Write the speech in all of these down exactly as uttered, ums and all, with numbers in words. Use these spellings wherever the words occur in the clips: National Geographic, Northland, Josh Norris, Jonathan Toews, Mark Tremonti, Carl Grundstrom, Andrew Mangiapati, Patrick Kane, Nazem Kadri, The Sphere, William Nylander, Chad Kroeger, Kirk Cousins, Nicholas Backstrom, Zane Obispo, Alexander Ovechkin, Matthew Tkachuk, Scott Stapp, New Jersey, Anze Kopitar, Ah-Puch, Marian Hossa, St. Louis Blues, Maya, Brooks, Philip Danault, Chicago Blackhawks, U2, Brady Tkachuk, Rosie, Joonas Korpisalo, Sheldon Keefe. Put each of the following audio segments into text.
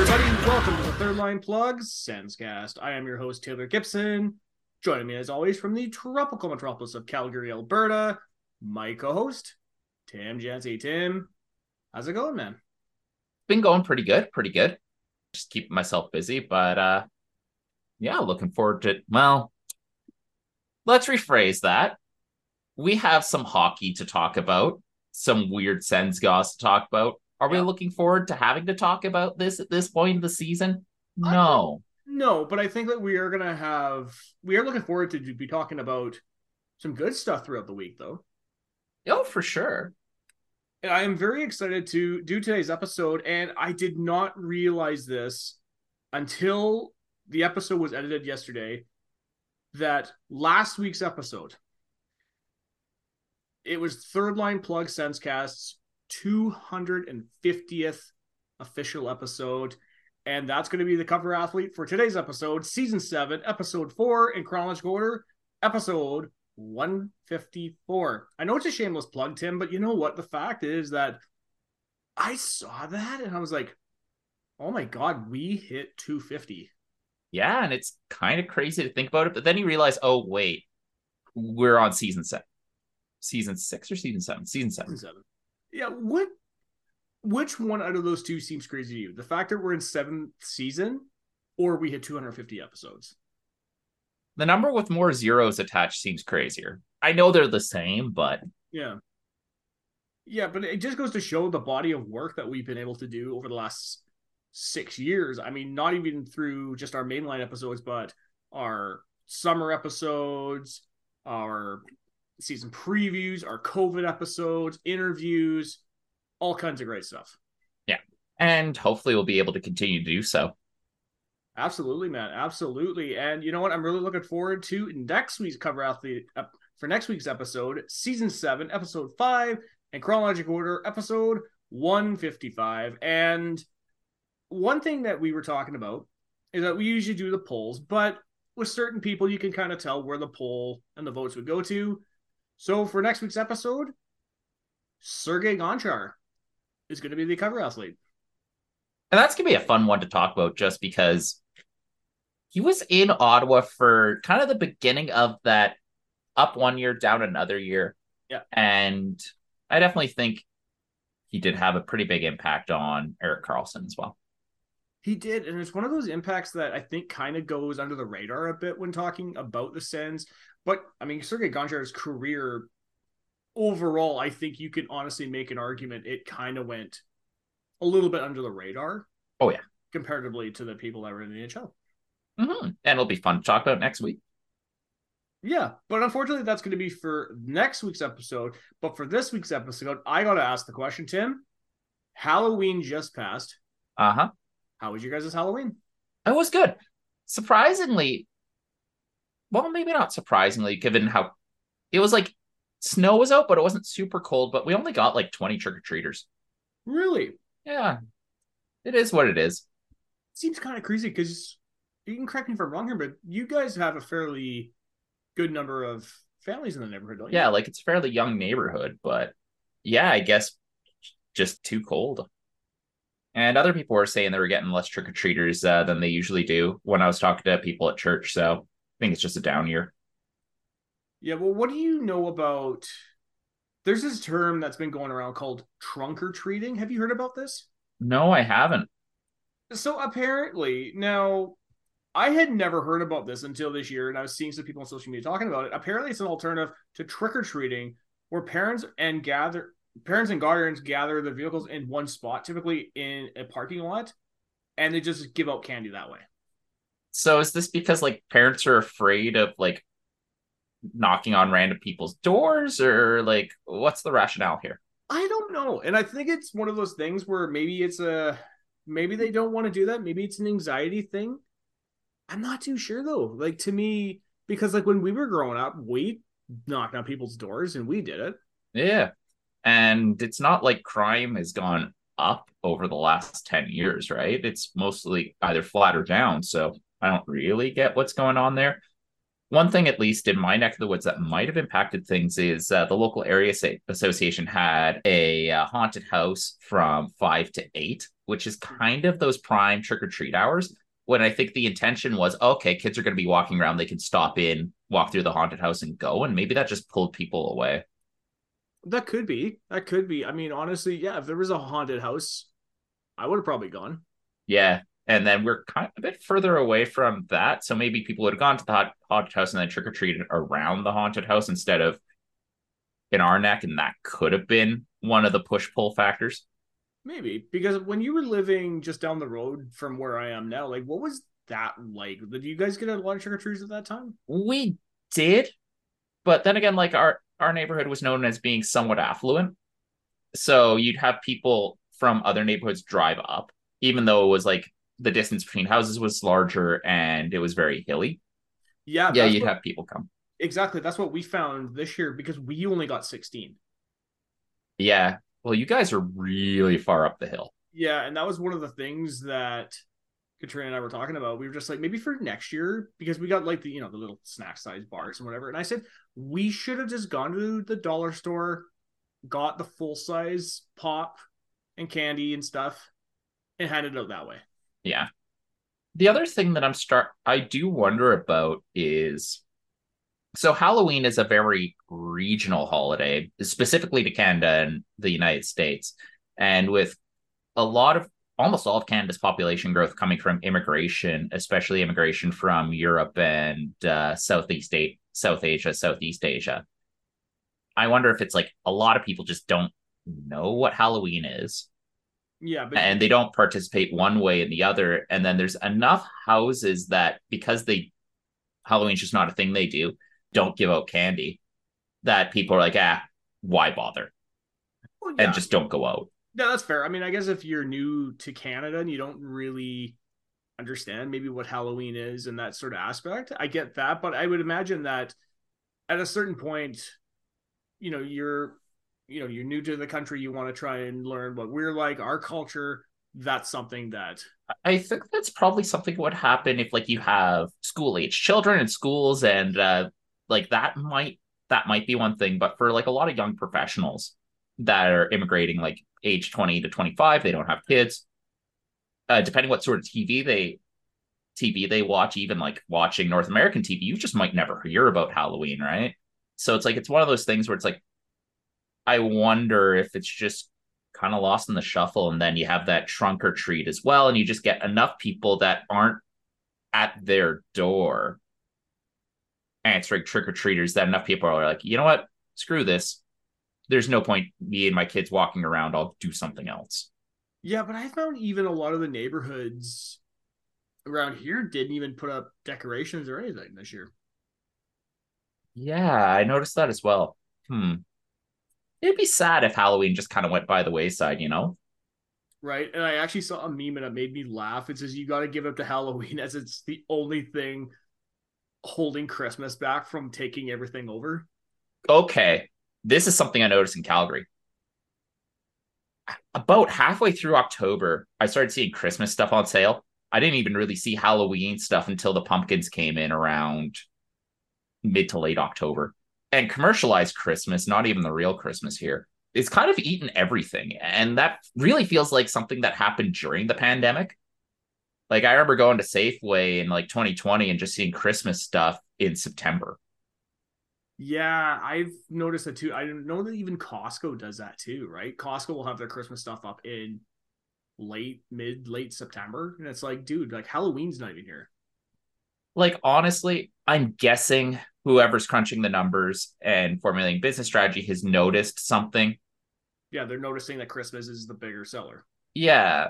everybody, and welcome to the Third Line Plug Sensecast. I am your host, Taylor Gibson. Joining me, as always, from the tropical metropolis of Calgary, Alberta, my co-host, Tim Jancy. Tim, how's it going, man? Been going pretty good, pretty good. Just keeping myself busy, but uh, yeah, looking forward to it. Well, let's rephrase that. We have some hockey to talk about, some weird Sensgoss to talk about. Are yeah. we looking forward to having to talk about this at this point in the season? No. No, but I think that we are going to have... We are looking forward to be talking about some good stuff throughout the week, though. Oh, for sure. And I am very excited to do today's episode, and I did not realize this until the episode was edited yesterday, that last week's episode, it was Third Line Plug Sensecast's two hundred fiftieth official episode, and that's going to be the cover athlete for today's episode, season seven, episode four, in chronological order, episode one fifty-four. I know it's a shameless plug, Tim, but you know what? The fact is that I saw that and I was like, oh my God, we hit two fifty. Yeah, and it's kind of crazy to think about it, but then you realize, oh wait, we're on season seven. Season six or season seven? Season seven. Season seven. Yeah, what? Which one out of those two seems crazy to you? The fact that we're in seventh season, or we hit two hundred fifty episodes? The number with more zeros attached seems crazier. I know they're the same, but... Yeah. Yeah, but it just goes to show the body of work that we've been able to do over the last six years. I mean, not even through just our mainline episodes, but our summer episodes, our... season previews, our COVID episodes, interviews, all kinds of great stuff. Yeah. And hopefully we'll be able to continue to do so. Absolutely, man. Absolutely. And you know what? I'm really looking forward to next week's cover athlete uh, for next week's episode, season seven, episode five, in chronological order, episode one fifty-five. And one thing that we were talking about is that we usually do the polls, but with certain people, you can kind of tell where the poll and the votes would go to. So for next week's episode, Sergey Gonchar is going to be the cover athlete. And that's going to be a fun one to talk about just because he was in Ottawa for kind of the beginning of that up one year, down another year. Yeah. And I definitely think he did have a pretty big impact on Erik Karlsson as well. He did, and it's one of those impacts that I think kind of goes under the radar a bit when talking about the Sens. But, I mean, Sergei Gonchar's career overall, I think you can honestly make an argument it kind of went a little bit under the radar. Oh, yeah. Comparatively to the people that were in the N H L. Mm-hmm. And it'll be fun to talk about next week. Yeah, but unfortunately that's going to be for next week's episode. But for this week's episode, I got to ask the question, Tim. Halloween just passed. Uh-huh. How was your guys' Halloween? It was good. Surprisingly... Well, maybe not surprisingly, given how it was like snow was out, but it wasn't super cold. But we only got like twenty trick-or-treaters. Really? Yeah. It is what it is. Seems kind of crazy because you can correct me if I'm wrong here, but you guys have a fairly good number of families in the neighborhood, don't you? Yeah, like it's a fairly young neighborhood. But yeah, I guess just too cold. And other people were saying they were getting less trick-or-treaters uh, than they usually do when I was talking to people at church. So. I think it's just a down year. Yeah, well, what do you know about... There's this term that's been going around called trunk-or-treating. Have you heard about this? No, I haven't. So apparently, now, I had never heard about this until this year, and I was seeing some people on social media talking about it. Apparently, it's an alternative to trick-or-treating, where parents and gather parents and guardians gather their vehicles in one spot, typically in a parking lot, and they just give out candy that way. So is this because, like, parents are afraid of, like, knocking on random people's doors? Or, like, what's the rationale here? I don't know. And I think it's one of those things where maybe it's a... Maybe they don't want to do that. Maybe it's an anxiety thing. I'm not too sure, though. Like, to me... Because, like, when we were growing up, we knocked on people's doors and we did it. Yeah. And it's not like crime has gone up over the last ten years, right? It's mostly either flat or down, so... I don't really get what's going on there. One thing, at least in my neck of the woods, that might have impacted things is uh, the local area association had a uh, haunted house from five to eight, which is kind of those prime trick-or-treat hours, when I think the intention was, okay, kids are going to be walking around. They can stop in, walk through the haunted house and go. And maybe that just pulled people away. That could be. That could be. I mean, honestly, yeah, if there was a haunted house, I would have probably gone. Yeah. And then we're kind of a bit further away from that. So maybe people would have gone to the haunted house and then trick-or-treated around the haunted house instead of in our neck. And that could have been one of the push-pull factors. Maybe, because when you were living just down the road from where I am now, like, what was that like? Did you guys get a lot of trick-or-treats at that time? We did. But then again, like, our, our neighborhood was known as being somewhat affluent. So you'd have people from other neighborhoods drive up, even though it was, like, the distance between houses was larger and it was very hilly. Yeah, yeah, you'd what, have people come. Exactly. That's what we found this year, because we only got sixteen. Yeah. Well, you guys are really far up the hill. Yeah, and that was one of the things that Katrina and I were talking about. We were just like, maybe for next year, because we got like the, you know, the little snack size bars and whatever. And I said, we should have just gone to the dollar store, got the full size pop and candy and stuff and handed it out that way. Yeah. The other thing that I'm start, I do wonder about is, so Halloween is a very regional holiday, specifically to Canada and the United States. And with a lot of, almost all of Canada's population growth coming from immigration, especially immigration from Europe and uh, Southeast A- South Asia, Southeast Asia. I wonder if it's like a lot of people just don't know what Halloween is. Yeah, but- and they don't participate one way and the other. And then there's enough houses that, because they Halloween's just not a thing they do, don't give out candy, that people are like, ah, why bother? Well, yeah. And just don't go out. No, that's fair. I mean, I guess if you're new to Canada and you don't really understand maybe what Halloween is and that sort of aspect, I get that. But I would imagine that at a certain point, you know, you're, you know, you're new to the country, you want to try and learn what we're like, our culture. That's something that I think that's probably something would happen if like you have school age children in schools and uh, like that might that might be one thing. But for like a lot of young professionals that are immigrating, like age twenty to twenty-five, they don't have kids. Uh, depending what sort of T V they T V they watch, even like watching North American T V, you just might never hear about Halloween, right? So it's like it's one of those things where it's like, I wonder if it's just kind of lost in the shuffle, and then you have that trunk or treat as well, and you just get enough people that aren't at their door answering trick-or-treaters that enough people are like, you know what, screw this, there's no point me and my kids walking around, I'll do something else. Yeah, but I found even a lot of the neighborhoods around here didn't even put up decorations or anything this year. Yeah, I noticed that as well. hmm It'd be sad if Halloween just kind of went by the wayside, you know? Right. And I actually saw a meme and it made me laugh. It says, you got to give up to Halloween as it's the only thing holding Christmas back from taking everything over. Okay. This is something I noticed in Calgary. About halfway through October, I started seeing Christmas stuff on sale. I didn't even really see Halloween stuff until the pumpkins came in around mid to late October. And commercialized Christmas, not even the real Christmas here, it's kind of eaten everything. And that really feels like something that happened during the pandemic. Like, I remember going to Safeway in like twenty twenty and just seeing Christmas stuff in September. Yeah, I've noticed that too. I know that even Costco does that too, right? Costco will have their Christmas stuff up in late, mid, late September. And it's like, dude, like Halloween's not even here. Like, honestly, I'm guessing whoever's crunching the numbers and formulating business strategy has noticed something. Yeah, they're noticing that Christmas is the bigger seller. Yeah.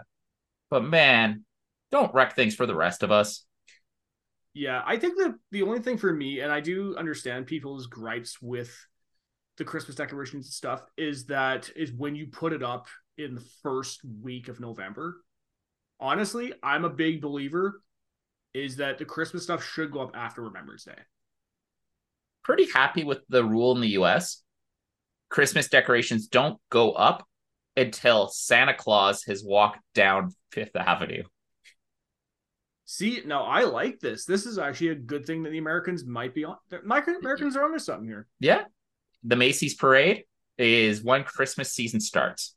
But man, don't wreck things for the rest of us. Yeah, I think that the only thing for me, and I do understand people's gripes with the Christmas decorations and stuff, is that is when you put it up in the first week of November. Honestly, I'm a big believer is that the Christmas stuff should go up after Remembrance Day. Pretty happy with the rule in the U S. Christmas decorations don't go up until Santa Claus has walked down Fifth Avenue. See, now I like this. This is actually a good thing that the Americans might be on. Americans are onto something here. Yeah. The Macy's Parade is when Christmas season starts.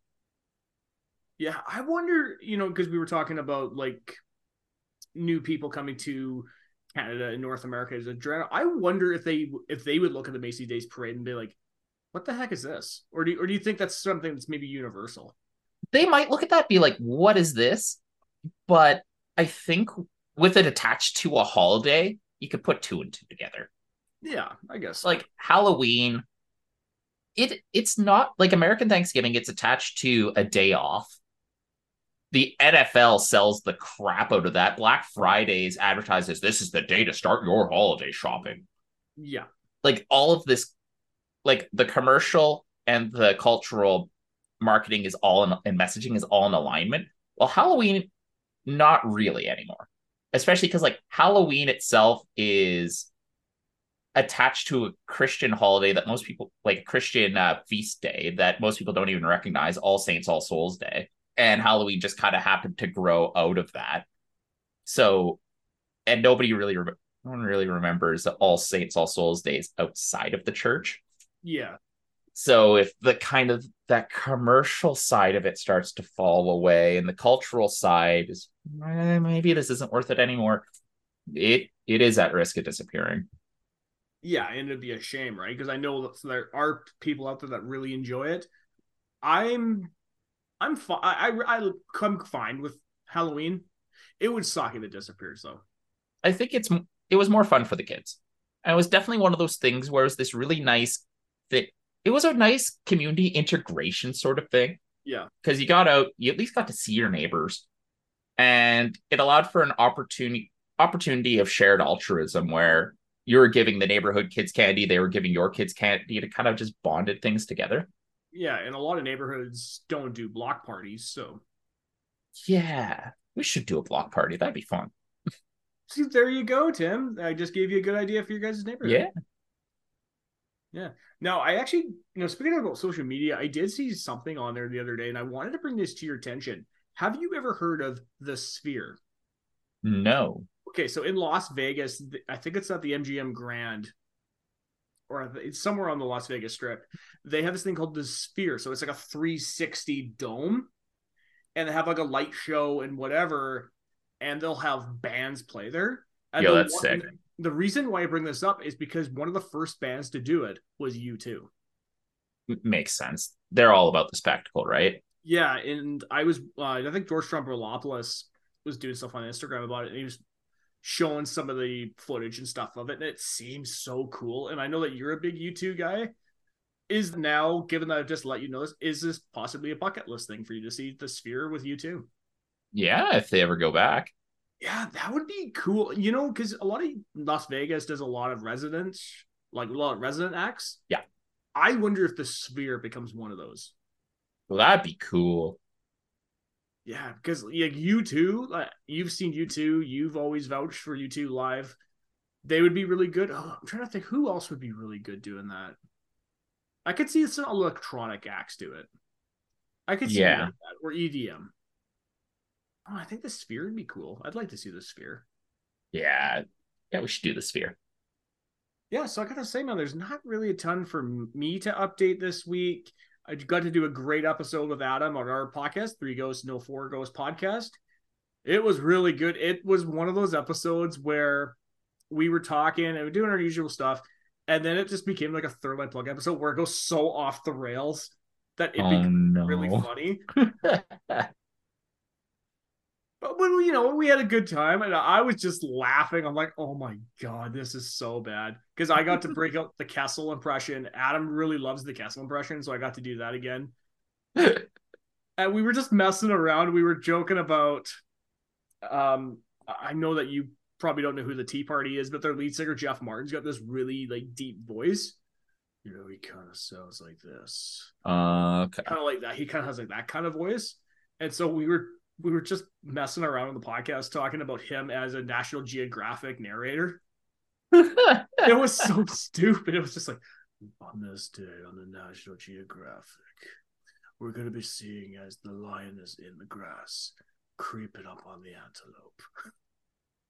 Yeah. I wonder, you know, because we were talking about like new people coming to Canada and North America as a general. I wonder if they if they would look at the Macy's Day's Parade and be like, what the heck is this? Or do, or do you think that's something that's maybe universal? They might look at that and be like, what is this? But I think with it attached to a holiday, you could put two and two together. Yeah, I guess. Like Halloween, it it's not like American Thanksgiving. It's attached to a day off. The N F L sells the crap out of that. Black Friday is advertised as this is the day to start your holiday shopping. Yeah. Like all of this, like the commercial and the cultural marketing is all in, and messaging is all in alignment. Well, Halloween, not really anymore. Especially because like Halloween itself is attached to a Christian holiday that most people, like a Christian uh, feast day that most people don't even recognize, All Saints, All Souls Day. And Halloween just kind of happened to grow out of that. So, and nobody really, re- no one really remembers that All Saints, All Souls Days outside of the church. Yeah. So if the kind of that commercial side of it starts to fall away and the cultural side is eh, maybe this isn't worth it anymore, it it is at risk of disappearing. Yeah, and it'd be a shame, right? Because I know that there are people out there that really enjoy it. I'm I'm fine. I, I I'm fine with Halloween. It would suck if it disappears, though. I think it's it was more fun for the kids. And it was definitely one of those things where it was this really nice that it was a nice community integration sort of thing. Yeah. Because you got out, you at least got to see your neighbors. And it allowed for an opportunity opportunity of shared altruism where you were giving the neighborhood kids candy, they were giving your kids candy, to kind of just bonded things together. Yeah, and a lot of neighborhoods don't do block parties, so. Yeah, we should do a block party. That'd be fun. See, there you go, Tim. I just gave you a good idea for your guys' neighborhood. Yeah. Yeah. Now, I actually, you know, speaking about social media, I did see something on there the other day, and I wanted to bring this to your attention. Have you ever heard of The Sphere? No. Okay, so in Las Vegas, I think it's at the M G M Grand, or it's somewhere on the Las Vegas Strip. They have this thing called The Sphere. So it's like a three sixty dome, and they have like a light show and whatever, and they'll have bands play there. And Yo, that's one, sick. The reason why I bring this up is because one of the first bands to do it was U two. Makes sense. They're all about the spectacle, right? Yeah, and I was, uh, I think George Stroumboulopoulos was doing stuff on Instagram about it, and he was showing some of the footage and stuff of it, and it seems so cool. And I know that you're a big U two guy. Is now, given that I've just let you know this, is this possibly a bucket list thing for you to see the Sphere with U two? Yeah, if they ever go back. Yeah, that would be cool. You know, because a lot of Las Vegas does a lot of residents, like a lot of resident acts. Yeah. I wonder if the Sphere becomes one of those. Well, that'd be cool. Yeah, because like U two, like, you've seen U two, you've always vouched for U two live. They would be really good. Oh, I'm trying to think who else would be really good doing that. I could see some electronic acts do it. I could see yeah. that, or E D M. Oh, I think the Sphere would be cool. I'd like to see the Sphere. Yeah, yeah, we should do the Sphere. Yeah, so I gotta say, man, there's not really a ton for me to update this week. I got to do a great episode with Adam on our podcast, Three Ghosts, No Four Ghosts Podcast. It was really good. It was one of those episodes where we were talking and we were doing our usual stuff, and then it just became like a Third Line Plug episode where it goes so off the rails that it oh, became no. really funny. But, when we, you know, we had a good time, and I was just laughing. I'm like, oh my God, this is so bad. Because I got to break out the Kessel impression. Adam really loves the Kessel impression, so I got to do that again. And we were just messing around. We were joking about, um, I know that you probably don't know who the Tea Party is, but their lead singer, Jeff Martin's got this really like deep voice. You know, he kind of sounds like this. Uh, okay. Kind of like that. He kind of has like that kind of voice. And so we were We were just messing around on the podcast talking about him as a National Geographic narrator. It was so stupid. It was just like, on this day on the National Geographic, we're going to be seeing as the lion is in the grass, creeping up on the antelope.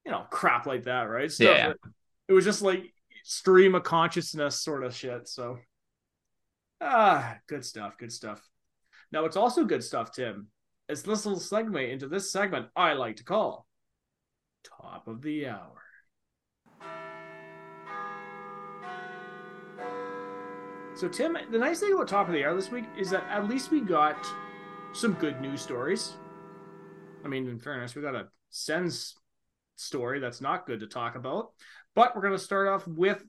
you know, crap like that, right? Stuff yeah. That, it was just like stream of consciousness sort of shit. So, ah, good stuff, good stuff. Now, it's also good stuff, Tim. It's this little segue into this segment I like to call Top of the Hour. So, Tim, the nice thing about Top of the Hour this week is that at least we got some good news stories. I mean, in fairness, we got a Sens story that's not good to talk about. But we're going to start off with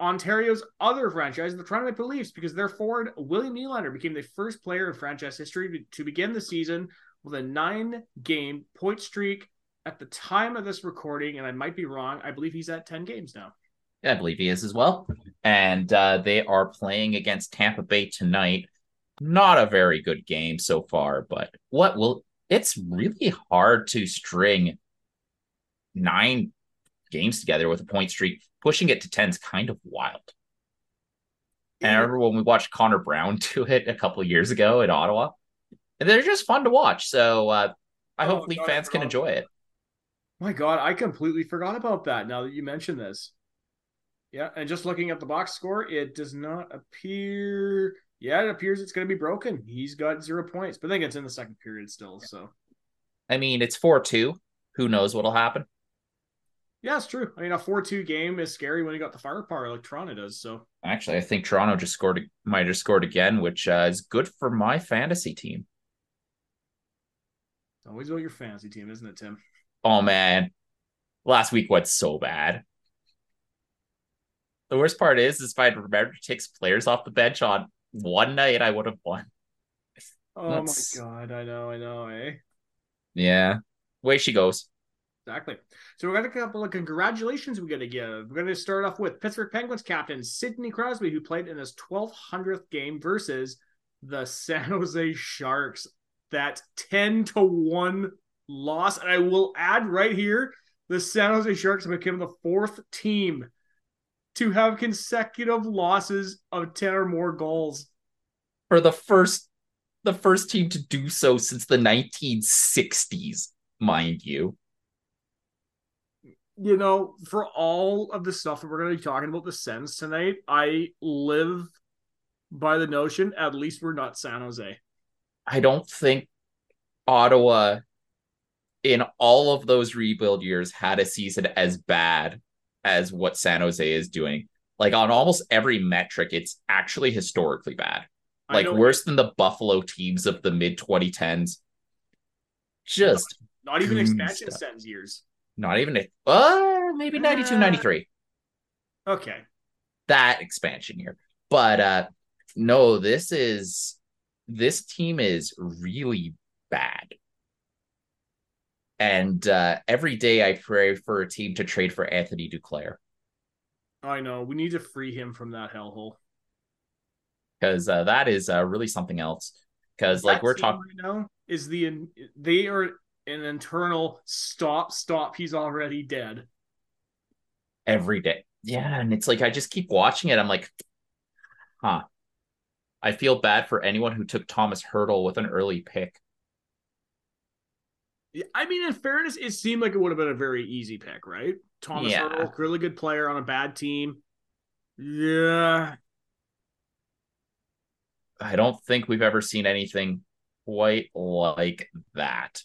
Ontario's other franchise, the Toronto Maple Leafs, because their forward, William Nylander, became the first player in franchise history to begin the season with a nine-game point streak at the time of this recording. And I might be wrong. I believe he's at ten games now. Yeah, I believe he is as well. And uh, they are playing against Tampa Bay tonight. Not a very good game so far, but what will... It's really hard to string nine games together with a point streak. Pushing it to ten is kind of wild. And I remember when we watched Connor Brown do it a couple of years ago in Ottawa. And they're just fun to watch. So uh, I oh, hopefully God, fans I can enjoy it. My God, I completely forgot about that now that you mentioned this. Yeah, and just looking at the box score, it does not appear... Yeah, it appears it's going to be broken. He's got zero points, but I think it's in the second period still, yeah. So... I mean, it's four two. Who knows what'll happen? Yeah, it's true. I mean, a four two game is scary when you got the firepower like Toronto does, so... Actually, I think Toronto just scored, might have scored again, which uh, is good for my fantasy team. It's always about your fantasy team, isn't it, Tim? Oh, man. Last week went so bad. The worst part is, is if I'd remembered to take players off the bench on one night, I would have won. Oh, that's... my God. I know, I know, eh? Yeah. Way she goes. Exactly. So we got a couple of congratulations we got to give. We're going to start off with Pittsburgh Penguins captain Sidney Crosby, who played in his twelve hundredth game versus the San Jose Sharks. That ten to one loss. And I will add right here, the San Jose Sharks have become the fourth team to have consecutive losses of ten or more goals. For the first the first team to do so since the nineteen sixties, mind you. You know, for all of the stuff that we're going to be talking about the Sens tonight, I live by the notion, at least we're not San Jose. I don't think Ottawa, in all of those rebuild years, had a season as bad as what San Jose is doing. Like, on almost every metric, it's actually historically bad. Like, worse than the Buffalo teams of the mid twenty tens. Just... Not, not even expansion Sens years. Not even... A, uh, maybe ninety-two, uh, ninety-three. Okay. That expansion year. But, uh, no, this is... This team is really bad. And uh, every day I pray for a team to trade for Anthony Duclair. I know. We need to free him from that hellhole. Because uh, that is uh, really something else. Because like we're talking right now is the they are an internal stop, stop. He's already dead. Every day. Yeah. And it's like I just keep watching it. I'm like, huh. I feel bad for anyone who took Thomas Hertel with an early pick. I mean, in fairness, it seemed like it would have been a very easy pick, right? Thomas yeah. Hertel, really good player on a bad team. Yeah. I don't think we've ever seen anything quite like that.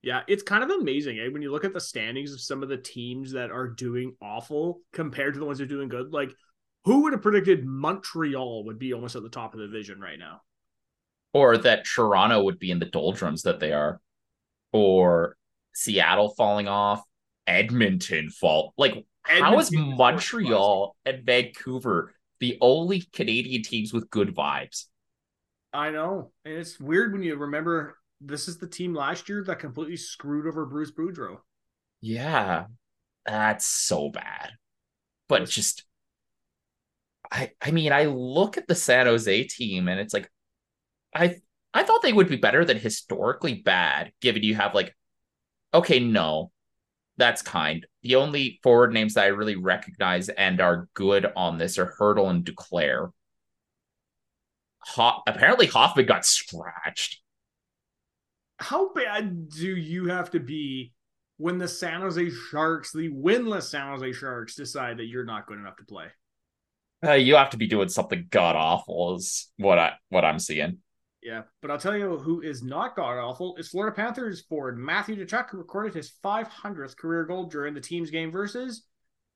Yeah, it's kind of amazing, eh? When you look at the standings of some of the teams that are doing awful compared to the ones that are doing good. Like, who would have predicted Montreal would be almost at the top of the division right now? Or that Toronto would be in the doldrums that they are. Or Seattle falling off, Edmonton fall. Like, Edmonton, how is Montreal and Vancouver the only Canadian teams with good vibes? I know. And it's weird when you remember this is the team last year that completely screwed over Bruce Boudreau. Yeah. That's so bad. But That's... just, I, I mean, I look at the San Jose team and it's like, I I thought they would be better than historically bad, given you have like, okay, no, that's kind. The only forward names that I really recognize and are good on this are Hertel and Duclair. Ho- Apparently Hoffman got scratched. How bad do you have to be when the San Jose Sharks, the winless San Jose Sharks, decide that you're not good enough to play? Uh, you have to be doing something god-awful is what, I, what I'm seeing. Yeah, but I'll tell you who is not god-awful is Florida Panthers forward Matthew Tkachuk, who recorded his five hundredth career goal during the team's game versus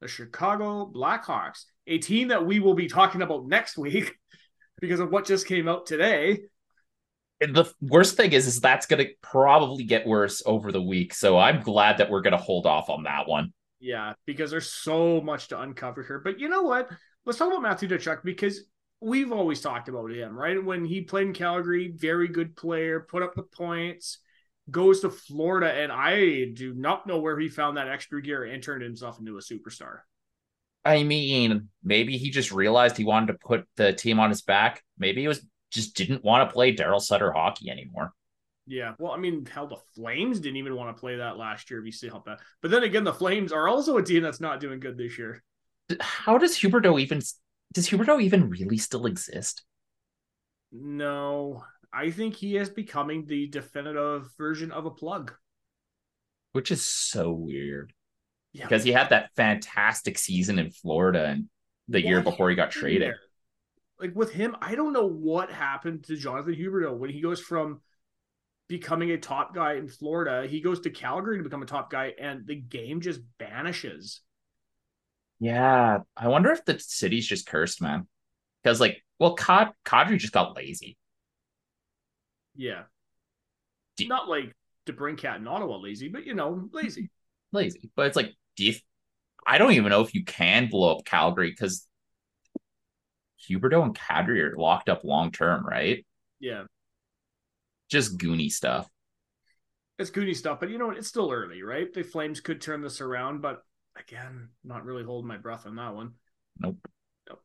the Chicago Blackhawks, a team that we will be talking about next week because of what just came out today. And the worst thing is, is that's going to probably get worse over the week, so I'm glad that we're going to hold off on that one. Yeah, because there's so much to uncover here. But you know what? Let's talk about Matthew Tkachuk because we've always talked about him, right? When he played in Calgary, very good player, put up the points, goes to Florida, and I do not know where he found that extra gear and turned himself into a superstar. I mean, maybe he just realized he wanted to put the team on his back. Maybe he was just didn't want to play Daryl Sutter hockey anymore. Yeah, well, I mean, hell, the Flames didn't even want to play that last year if you see how bad. But then again, the Flames are also a team that's not doing good this year. How does Huberdeau even, does Huberdeau even really still exist? No, I think he is becoming the definitive version of a plug. Which is so weird. Yeah. Because he had that fantastic season in Florida and the what year before he got traded. There? Like with him, I don't know what happened to Jonathan Huberdeau when he goes from becoming a top guy in Florida, he goes to Calgary to become a top guy and the game just vanishes. Yeah, I wonder if the city's just cursed, man. Because, like, well, Kad- Kadri just got lazy. Yeah. Do- Not like DeBrincat in Ottawa lazy, but, you know, lazy. Lazy. But it's like, do you... I don't even know if you can blow up Calgary, because Huberdeau and Kadri are locked up long-term, right? Yeah. Just Goonie stuff. It's Goonie stuff, but you know what? It's still early, right? The Flames could turn this around, but... Again, not really holding my breath on that one. Nope. Nope.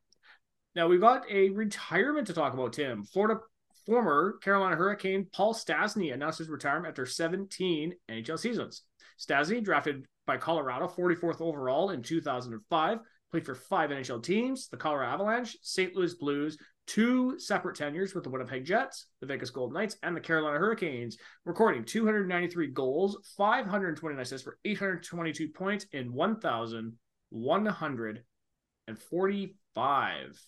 Now, we've got a retirement to talk about, Tim. Florida former Carolina Hurricane Paul Stastny announced his retirement after seventeen N H L seasons. Stastny, drafted by Colorado, forty-fourth overall in two thousand five, played for five N H L teams, the Colorado Avalanche, Saint Louis Blues, two separate tenures with the Winnipeg Jets, the Vegas Golden Knights, and the Carolina Hurricanes, recording two hundred ninety-three goals, five hundred twenty-nine assists for eight hundred twenty-two points in one thousand one hundred forty-five.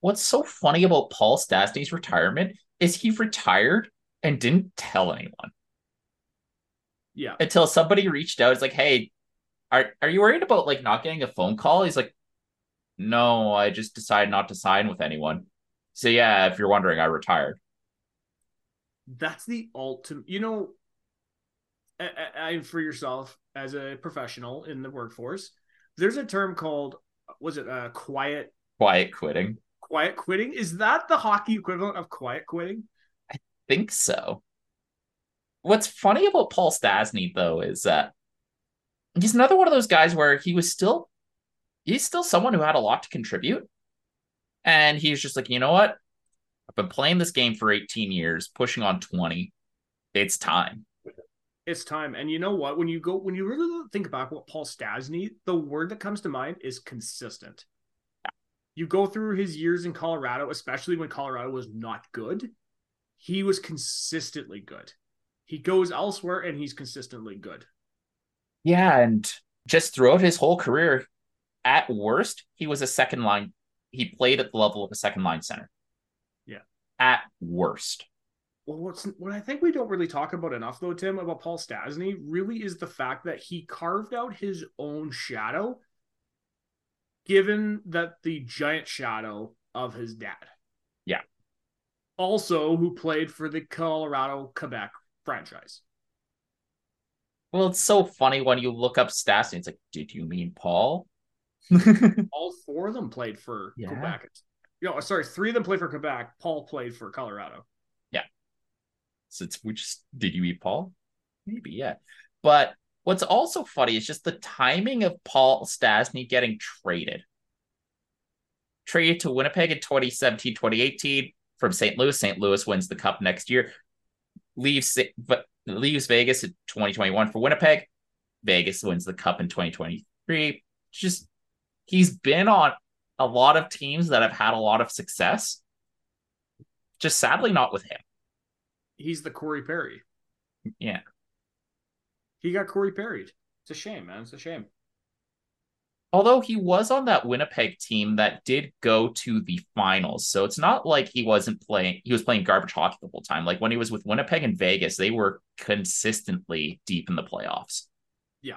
What's so funny about Paul Stastny's retirement is he retired and didn't tell anyone. Yeah. Until somebody reached out. It's like, hey, are, are you worried about like not getting a phone call? He's like, no, I just decided not to sign with anyone. So yeah, if you're wondering, I retired. That's the ultimate, you know, I, I, I, for yourself as a professional in the workforce, there's a term called, was it uh, quiet? Quiet quitting. Quiet quitting? Is that the hockey equivalent of quiet quitting? I think so. What's funny about Paul Stastny, though, is that he's another one of those guys where he was still He's still someone who had a lot to contribute. And he's just like, you know what? I've been playing this game for eighteen years, pushing on twenty. It's time. It's time. And you know what? When you go, when you really think about what Paul Stastny, the word that comes to mind is consistent. Yeah. You go through his years in Colorado, especially when Colorado was not good. He was consistently good. He goes elsewhere and he's consistently good. Yeah. And just throughout his whole career, at worst, he was a second line. He played at the level of a second line center. Yeah. At worst. Well, what's, what I think we don't really talk about enough, though, Tim, about Paul Stastny really is the fact that he carved out his own shadow, given that the giant shadow of his dad. Yeah. Also, who played for the Colorado Quebec franchise. Well, it's so funny when you look up Stastny, it's like, did you mean Paul? All four of them played for yeah. Quebec. You know, sorry, three of them played for Quebec. Paul played for Colorado. Yeah. So it's which did you eat Paul? Maybe, yeah. But what's also funny is just the timing of Paul Stastny getting traded. Traded to Winnipeg in twenty seventeen twenty eighteen from Saint Louis. Saint Louis wins the cup next year. Leaves, leaves Vegas in twenty twenty-one for Winnipeg. Vegas wins the cup in twenty twenty-three. Just he's been on a lot of teams that have had a lot of success. Just sadly, not with him. He's the Corey Perry. Yeah. he got Corey Perried. It's a shame, man. It's a shame. Although he was on that Winnipeg team that did go to the finals. So it's not like he wasn't playing, he was playing garbage hockey the whole time. Like when he was with Winnipeg and Vegas, they were consistently deep in the playoffs. Yeah.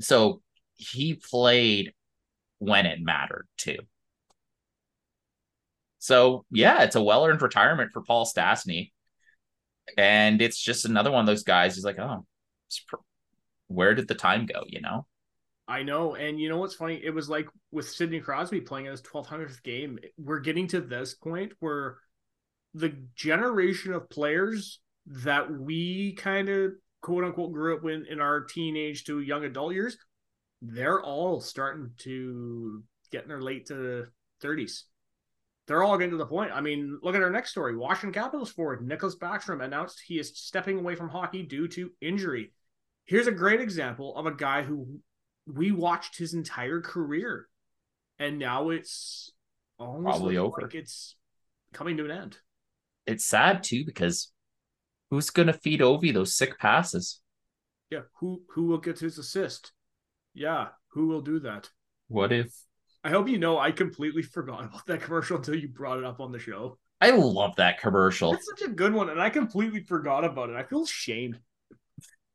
So he played when it mattered too. So yeah, it's a well-earned retirement for Paul Stastny. And it's just another one of those guys who's like, oh, where did the time go, you know? I know. And you know what's funny? It was like with Sidney Crosby playing in his twelve hundredth game, we're getting to this point where the generation of players that we kind of quote unquote grew up with in our teenage to young adult years, they're all starting to get in their late to thirties. They're all getting to the point. I mean, look at our next story. Washington Capitals forward Nicholas Backstrom announced he is stepping away from hockey due to injury. Here's a great example of a guy who we watched his entire career, and now it's almost probably over. Like it's coming to an end. It's sad too, because who's going to feed Ovi those sick passes? Yeah, who who will get his assist? Yeah, who will do that? What if? I hope you know I completely forgot about that commercial until you brought it up on the show. I love that commercial. It's such a good one, and I completely forgot about it. I feel ashamed.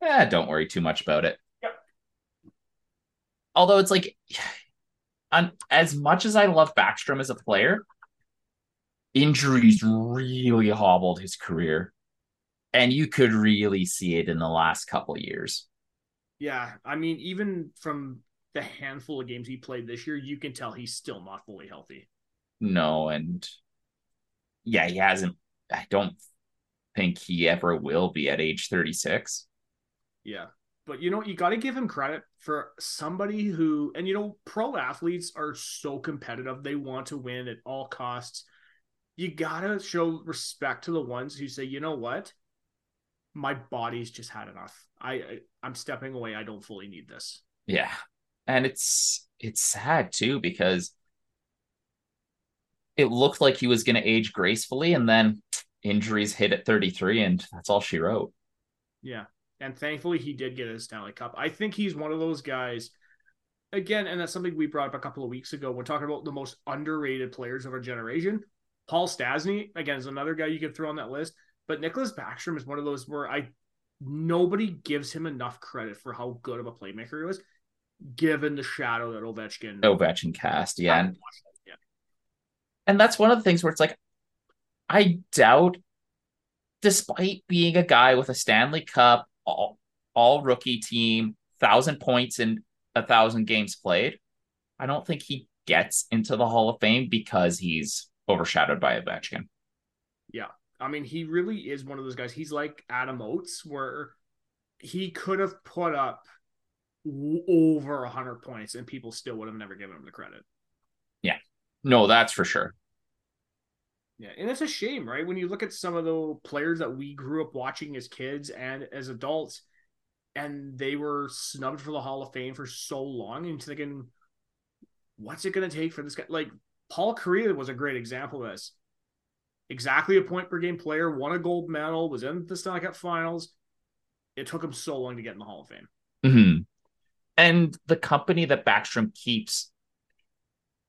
Eh, don't worry too much about it. Although it's like, on, as much as I love Backstrom as a player, injuries really hobbled his career. And you could really see it in the last couple of years. Yeah, I mean, even from the handful of games he played this year, you can tell he's still not fully healthy. No, and yeah, he hasn't. I don't think he ever will be at age thirty-six. Yeah. But, you know, you got to give him credit for somebody who, and, you know, pro athletes are so competitive. They want to win at all costs. You got to show respect to the ones who say, you know what? My body's just had enough. I, I, I'm stepping away. I don't fully need this. Yeah. And it's, it's sad, too, because it looked like he was going to age gracefully. And then injuries hit at thirty-three. And that's all she wrote. Yeah. And thankfully, he did get his Stanley Cup. I think he's one of those guys, again, and that's something we brought up a couple of weeks ago. We're talking about the most underrated players of our generation. Paul Stastny, again, is another guy you could throw on that list. But Nicholas Backstrom is one of those where I nobody gives him enough credit for how good of a playmaker he was, given the shadow that Ovechkin. Ovechkin cast, yeah. And, yeah. And that's one of the things where it's like, I doubt, despite being a guy with a Stanley Cup, All, all rookie team, thousand points in a thousand games played, I don't think he gets into the Hall of Fame because he's overshadowed by Ovechkin. Yeah. I mean, he really is one of those guys. He's like Adam Oates, where he could have put up over a hundred points and people still would have never given him the credit. Yeah. No, that's for sure. Yeah, and it's a shame, right? When you look at some of the players that we grew up watching as kids and as adults, and they were snubbed for the Hall of Fame for so long, and you're thinking, what's it going to take for this guy? Like, Paul Kariya was a great example of this. Exactly a point-per-game player, won a gold medal, was in the Stanley Cup Finals. It took him so long to get in the Hall of Fame. Mm-hmm. And the company that Backstrom keeps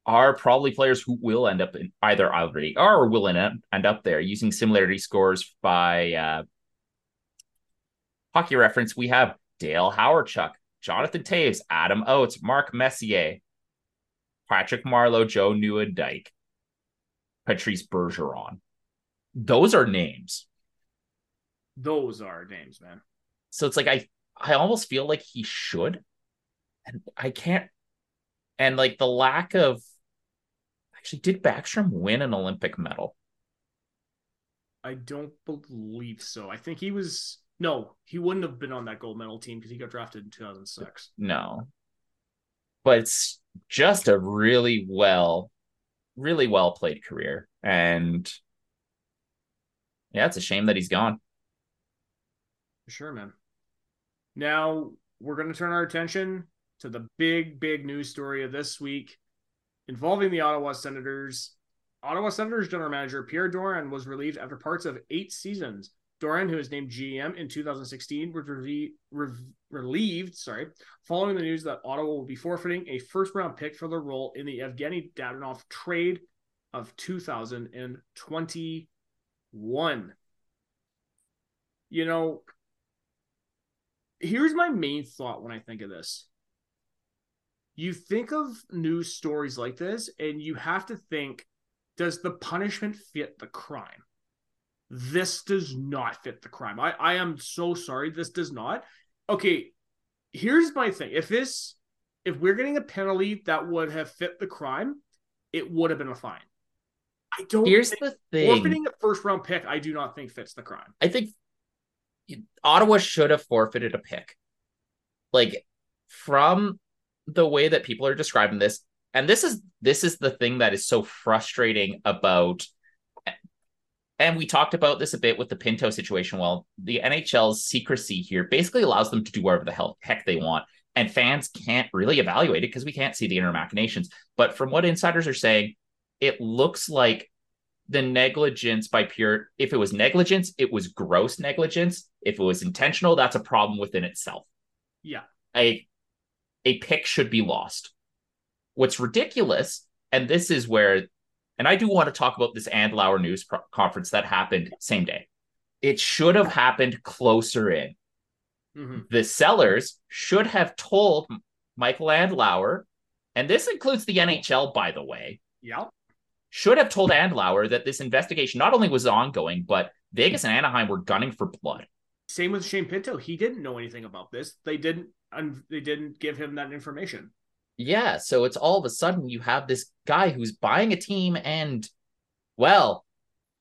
are probably players who will end up in either already are or will end up, end up there. Using similarity scores by uh, Hockey Reference, we have Dale Hawerchuk, Jonathan Toews, Adam Oates, Mark Messier, Patrick Marleau, Joe Newendike, Patrice Bergeron. Those are names. Those are names, man. So it's like, I, I almost feel like he should, and I can't. And like the lack of, actually, did Backstrom win an Olympic medal? I don't believe so. I think he was, no, he wouldn't have been on that gold medal team because he got drafted in two thousand six. No. But it's just a really well, really well played career. And yeah, it's a shame that he's gone. For sure, man. Now we're going to turn our attention to the big, big news story of this week involving the Ottawa Senators. Ottawa Senators general manager Pierre Dorion was relieved after parts of eight seasons. Dorion, who was named G M in two thousand sixteen, was re- re- relieved sorry, following the news that Ottawa will be forfeiting a first-round pick for their role in the Evgeny Dadonov trade of two thousand twenty-one. You know, here's my main thought when I think of this. You think of news stories like this, and you have to think, does the punishment fit the crime? This does not fit the crime. I, I am so sorry. This does not. Okay, here's my thing. If this, if we're getting a penalty that would have fit the crime, it would have been a fine. I don't here's think the thing. Forfeiting a first-round pick, I do not think fits the crime. I think Ottawa should have forfeited a pick. Like, from the way that people are describing this, and this is this is the thing that is so frustrating about. And we talked about this a bit with the Pinto situation. Well, the N H L's secrecy here basically allows them to do whatever the hell heck they want. And fans can't really evaluate it because we can't see the inner machinations. But from what insiders are saying, it looks like the negligence by Pierre, if it was negligence, it was gross negligence. If it was intentional, that's a problem within itself. Yeah. A, a pick should be lost. What's ridiculous, and this is where... And I do want to talk about this Andlauer news pro- conference that happened same day. It should have happened closer in. Mm-hmm. The sellers should have told Michael Andlauer, and this includes the N H L, by the way. Yeah. Should have told Andlauer that this investigation not only was ongoing, but Vegas and Anaheim were gunning for blood. Same with Shane Pinto. He didn't know anything about this. They didn't. Um, they didn't give him that information. Yeah, so it's all of a sudden you have this guy who's buying a team and, well,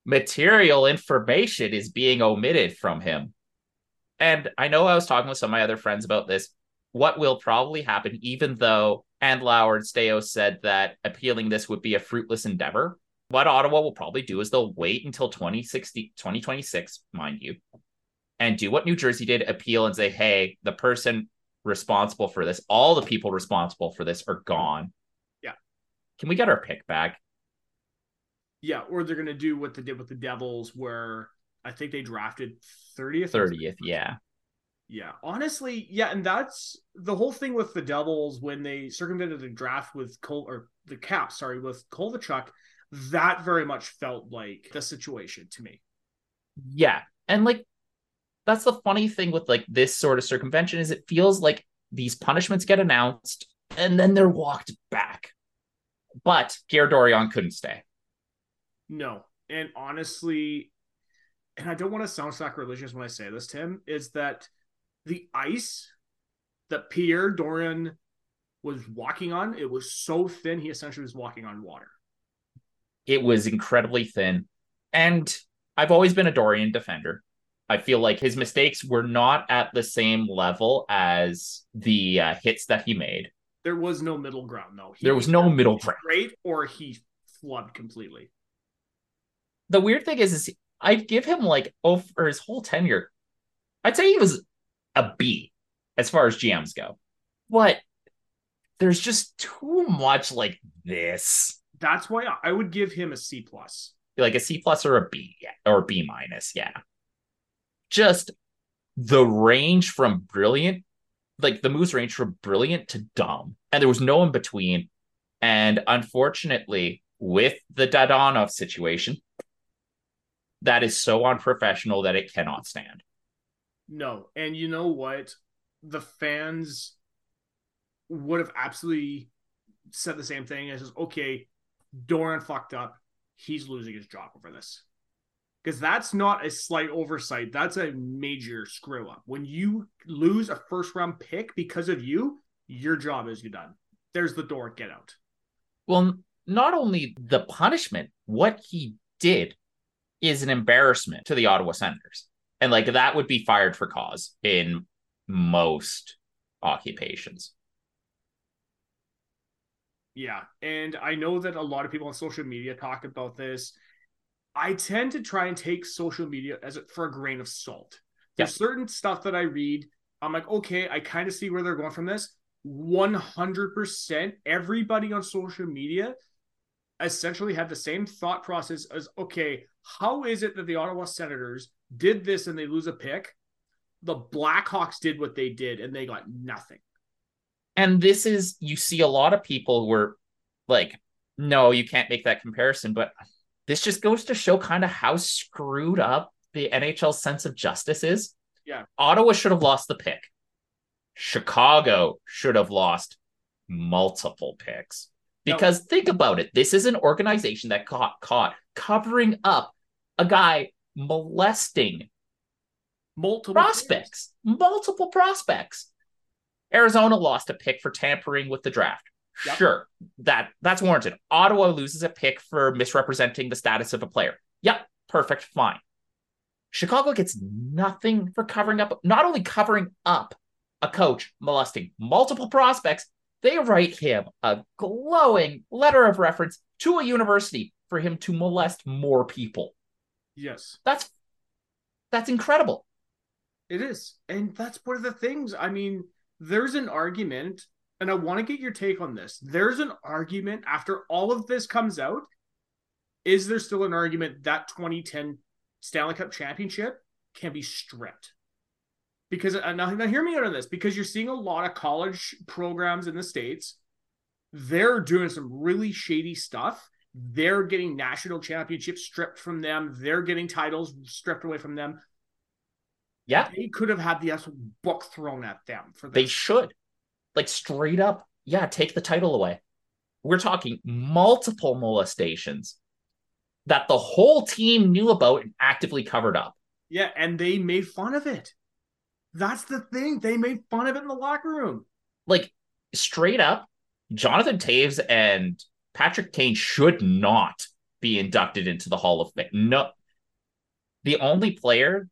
material information is being omitted from him. And I know I was talking with some of my other friends about this. What will probably happen, even though Andlauer and Stastny said that appealing this would be a fruitless endeavor, what Ottawa will probably do is they'll wait until twenty twenty-six, mind you, and do what New Jersey did, appeal and say, hey, the person... responsible for this, all the people responsible for this are gone. Yeah. Can we get our pick back? Yeah, or they're going to do what they did with the Devils, where I think they drafted thirtieth. thirtieth, yeah. Yeah, honestly, yeah, and that's the whole thing with the Devils when they circumvented the draft with Col or the cap, sorry, with Kovalchuk, that very much felt like the situation to me. Yeah, and like that's the funny thing with like this sort of circumvention is it feels like these punishments get announced and then they're walked back. But Pierre Dorion couldn't stay. No. And honestly, and I don't want to sound sacrilegious when I say this, Tim, is that the ice that Pierre Dorion was walking on, it was so thin, he essentially was walking on water. It was incredibly thin. And I've always been a Dorion defender. I feel like his mistakes were not at the same level as the uh, hits that he made. There was no middle ground, though. He there was no middle ground. Great, or he flubbed completely. The weird thing is, is I'd give him, like, oh, for his whole tenure, I'd say he was a B as far as G Ms go. But there's just too much like this. That's why I would give him a C plus. Like a C plus or a B, yeah, or B minus, yeah. Just the range from brilliant, like the moves range from brilliant to dumb. And there was no in between. And unfortunately, with the Dadonov situation, that is so unprofessional that it cannot stand. No. And you know what? The fans would have absolutely said the same thing. It's just, okay, Dorion fucked up. He's losing his job over this. Because that's not a slight oversight. That's a major screw up. When you lose a first round pick because of you, your job is done. There's the door. Get out. Well, not only the punishment, what he did is an embarrassment to the Ottawa Senators. And like that would be fired for cause in most occupations. Yeah. And I know that a lot of people on social media talk about this. I tend to try and take social media as a, for a grain of salt. There's yeah. certain stuff that I read. I'm like, okay, I kind of see where they're going from this. one hundred percent everybody on social media essentially had the same thought process as, okay, how is it that the Ottawa Senators did this and they lose a pick, the Blackhawks did what they did and they got nothing. And this is, you see a lot of people who are like, no, you can't make that comparison. But this just goes to show kind of how screwed up the N H L's sense of justice is. Yeah. Ottawa should have lost the pick. Chicago should have lost multiple picks. Because no. Think about it. This is an organization that got caught covering up a guy molesting multiple prospects, players. multiple prospects. Arizona lost a pick for tampering with the draft. Yep. Sure, that that's warranted. Ottawa loses a pick for misrepresenting the status of a player. Yep, perfect, fine. Chicago gets nothing for covering up, not only covering up a coach molesting multiple prospects, they write him a glowing letter of reference to a university for him to molest more people. Yes. That's that's incredible. It is. And that's one of the things. I mean, there's an argument, and I want to get your take on this. There's an argument after all of this comes out. Is there still an argument that twenty ten Stanley Cup championship can be stripped? Because, now, now hear me out on this, because you're seeing a lot of college programs in the States. They're doing some really shady stuff. They're getting national championships stripped from them. They're getting titles stripped away from them. Yeah. They could have had the actual book thrown at them for this. They should. Like, straight up, yeah, take the title away. We're talking multiple molestations that the whole team knew about and actively covered up. Yeah, and they made fun of it. That's the thing. They made fun of it in the locker room. Like, straight up, Jonathan Toews and Patrick Kane should not be inducted into the Hall of Fame. No. The only player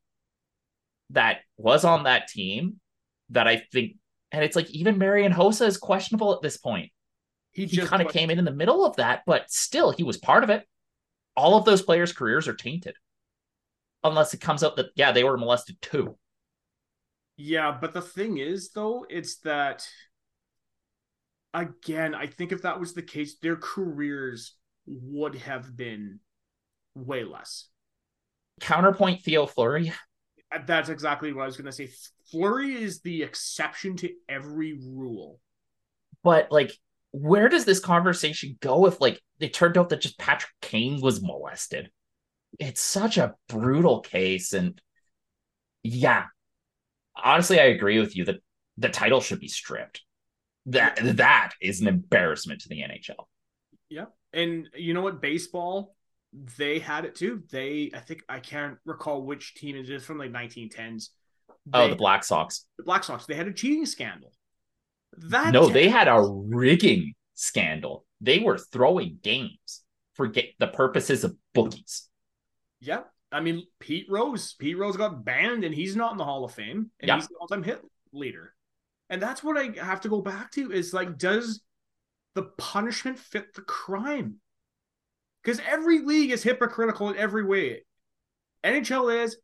that was on that team that I think, and it's like, even Marian Hossa is questionable at this point. He, he kind of came in in the middle of that, but still, he was part of it. All of those players' careers are tainted. Unless it comes out that, yeah, they were molested too. Yeah, but the thing is, though, it's that, again, I think if that was the case, their careers would have been way less. Counterpoint, Theo Fleury. That's exactly what I was going to say. Fleury is the exception to every rule. But, like, where does this conversation go if, like, it turned out that just Patrick Kane was molested? It's such a brutal case, and, yeah. Honestly, I agree with you that the title should be stripped. That that is an embarrassment to the N H L. Yeah. And you know what? Baseball, they had it too. They, I think, I can't recall which team it is from, like nineteen tens. They, oh, the Black Sox. The Black Sox. They had a cheating scandal. That no, they had a rigging scandal. They were throwing games for ga- the purposes of bookies. Yep. Yeah. I mean, Pete Rose. Pete Rose got banned, and he's not in the Hall of Fame, and yeah. he's the all-time hit leader. And that's what I have to go back to is, like, does the punishment fit the crime? Because every league is hypocritical in every way. N H L is,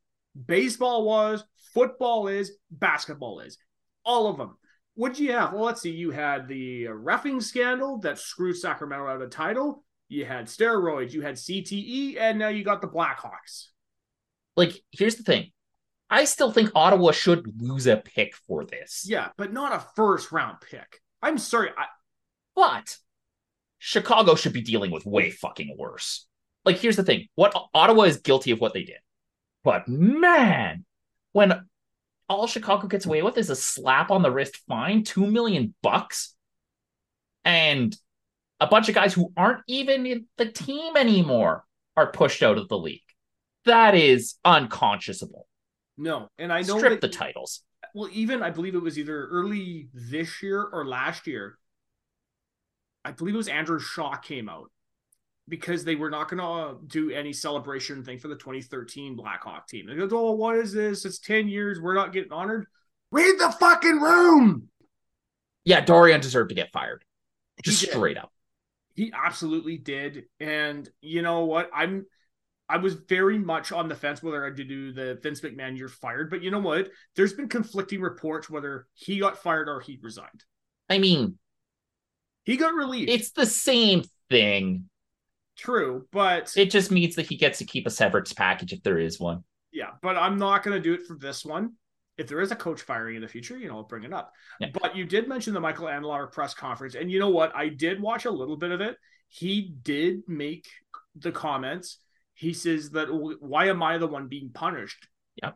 baseball was, football is, basketball is. All of them. What do you have? Well, let's see. You had the reffing scandal that screwed Sacramento out of the title. You had steroids, you had C T E, and now you got the Blackhawks. Like, here's the thing. I still think Ottawa should lose a pick for this. Yeah, but not a first-round pick. I'm sorry. I... But Chicago should be dealing with way fucking worse. Like, here's the thing. What Ottawa is guilty of what they did. But, man, when all Chicago gets away with is a slap on the wrist fine, two million bucks, and a bunch of guys who aren't even in the team anymore are pushed out of the league. That is unconscionable. No, and I know strip that, the titles. Well, even I believe it was either early this year or last year. I believe it was Andrew Shaw came out because they were not going to do any celebration thing for the twenty thirteen Blackhawk team. They go, "Oh, what is this? It's ten years. We're not getting honored." Read the fucking room. Yeah, Dorion deserved to get fired. Just straight up. He absolutely did. And you know what? I'm I was very much on the fence whether I did do the Vince McMahon, you're fired. But you know what? There's been conflicting reports whether he got fired or he resigned. I mean, he got relieved. It's the same thing. True, but it just means that he gets to keep a severance package if there is one. Yeah, but I'm not going to do it for this one. If there is a coach firing in the future, you know, I'll bring it up. Yeah. But you did mention the Michael Andlauer press conference. And you know what? I did watch a little bit of it. He did make the comments. He says that, why am I the one being punished? Yeah.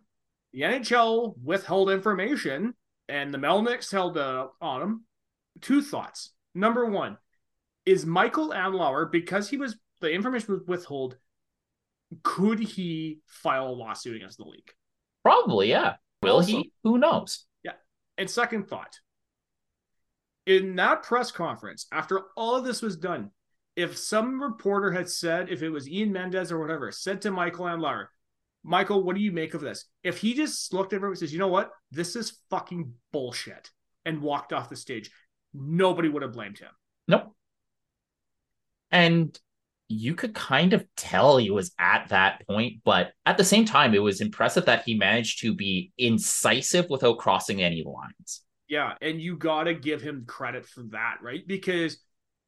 The N H L withheld information and the Melnyks held uh, on him. Two thoughts. Number one, is Michael Andlauer, because he was, the information was withheld, could he file a lawsuit against the league? Probably, yeah. Will also, he? Who knows? Yeah. And second thought, in that press conference, after all of this was done, if some reporter had said, if it was Ian Mendez or whatever, said to Michael Andlauer, Michael, what do you make of this? If he just looked at everyone and says, you know what? This is fucking bullshit, and walked off the stage, nobody would have blamed him. Nope. And you could kind of tell he was at that point, but at the same time, it was impressive that he managed to be incisive without crossing any lines. Yeah, and you got to give him credit for that, right? Because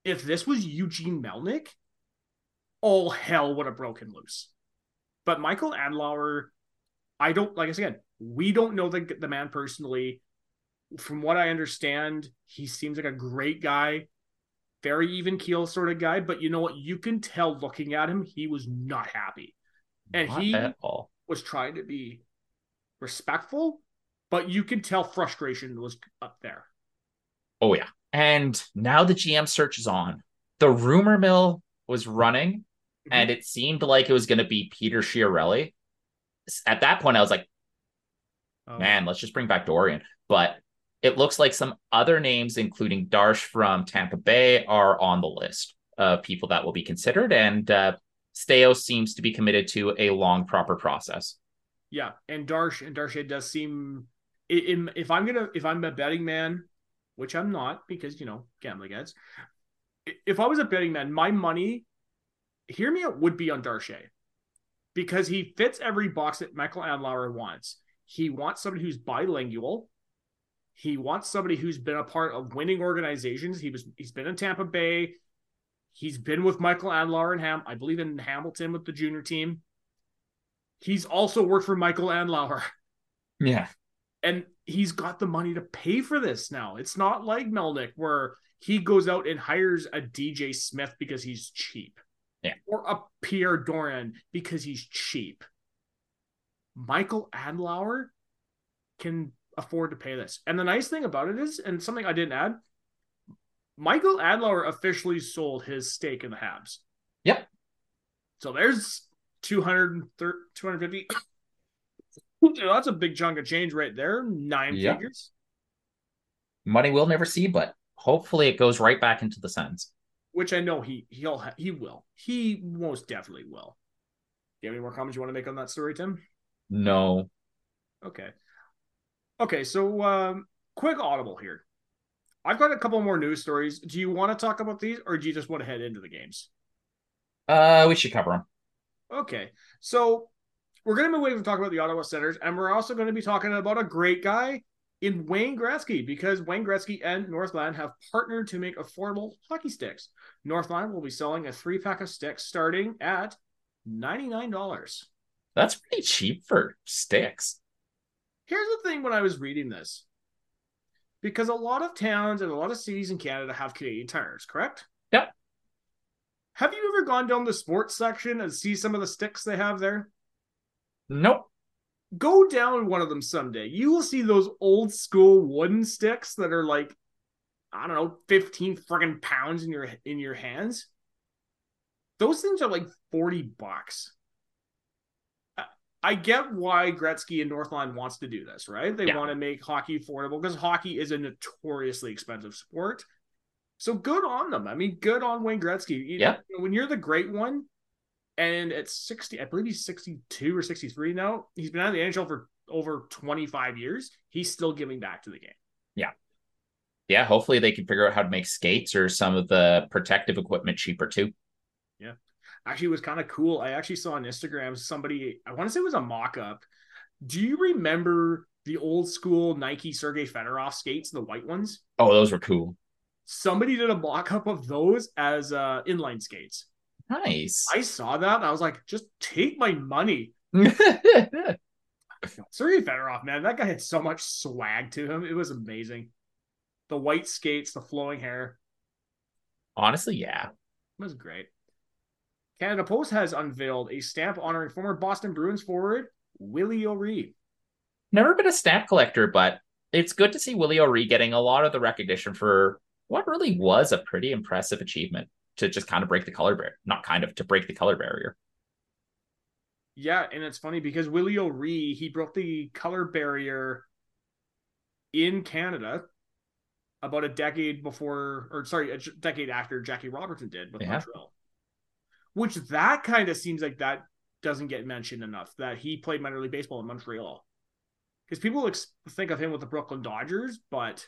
if this was Eugene Melnyk, all hell would have broken loose. But Michael Andlauer, I don't, like I said, again, we don't know the, the man personally. From what I understand, he seems like a great guy. Very even keel sort of guy, but you know what? You can tell looking at him, he was not happy. And not he at all. Was trying to be respectful, but you could tell frustration was up there. Oh, yeah. And now the G M search is on. The rumor mill was running, mm-hmm. and it seemed like it was going to be Peter Chiarelli. At that point, I was like, oh. man, let's just bring back Dorion. But it looks like some other names, including Darsh from Tampa Bay, are on the list of people that will be considered. And uh, Staios seems to be committed to a long, proper process. Yeah, and Darsh and Darsh does seem. In, if I'm gonna, if I'm a betting man, which I'm not, because you know gambling ads. If I was a betting man, my money, hear me out, would be on Darsh, because he fits every box that Michael Andlauer wants. He wants somebody who's bilingual. He wants somebody who's been a part of winning organizations. He was, he's been in Tampa Bay. He's been with Michael Andlauer and Ham. I believe in Hamilton with the junior team. He's also worked for Michael Andlauer. Yeah. And he's got the money to pay for this now. It's not like Melnyk where he goes out and hires a D J Smith because he's cheap. Yeah. Or a Pierre Dorion because he's cheap. Michael Andlauer can afford to pay this. And the nice thing about it is, and something I didn't add, Michael Andlauer officially sold his stake in the Habs. Yep. So there's two hundred thirty, two hundred fifty. That's a big chunk of change right there. Nine yep. figures. Money we'll never see, but hopefully it goes right back into the Sens. Which I know he, he'll ha- he will. He most definitely will. Do you have any more comments you want to make on that story, Tim? No. Okay. Okay, so um, quick audible here. I've got a couple more news stories. Do you want to talk about these, or do you just want to head into the games? Uh, we should cover them. Okay, so we're going to be waiting to talk about the Ottawa Senators, and we're also going to be talking about a great guy in Wayne Gretzky, because Wayne Gretzky and Northland have partnered to make affordable hockey sticks. Northland will be selling a three-pack of sticks starting at ninety-nine dollars. That's pretty cheap for sticks. Here's the thing when I was reading this. Because a lot of towns and a lot of cities in Canada have Canadian Tires, correct? Yep. Have you ever gone down the sports section and see some of the sticks they have there? Nope. Go down one of them someday. You will see those old school wooden sticks that are like, I don't know, fifteen friggin' pounds in your in your hands. Those things are like forty bucks. I get why Gretzky and Northland wants to do this, right? They yeah. want to make hockey affordable because hockey is a notoriously expensive sport. So good on them. I mean, good on Wayne Gretzky. You yeah. know, when you're the great one, and at sixty, I believe he's sixty-two or sixty-three now. He's been out of the N H L for over twenty-five years. He's still giving back to the game. Yeah. Yeah. Hopefully they can figure out how to make skates or some of the protective equipment cheaper too. Yeah. Actually, it was kind of cool. I actually saw on Instagram somebody, I want to say it was a mock-up. Do you remember the old school Nike Sergey Fedorov skates, the white ones? Oh, those were cool. Somebody did a mock-up of those as uh, inline skates. Nice. I saw that. And I was like, just take my money. Sergey Fedorov, man, that guy had so much swag to him. It was amazing. The white skates, the flowing hair. Honestly, yeah. It was great. Canada Post has unveiled a stamp honoring former Boston Bruins forward Willie O'Ree. Never been a stamp collector, but it's good to see Willie O'Ree getting a lot of the recognition for what really was a pretty impressive achievement to just kind of break the color barrier. Not kind of, to break the color barrier. Yeah, and it's funny because Willie O'Ree, he broke the color barrier in Canada about a decade before, or sorry, a decade after Jackie Robertson did with yeah. Montreal. Which that kind of seems like that doesn't get mentioned enough, that he played minor league baseball in Montreal. Because people ex- think of him with the Brooklyn Dodgers, but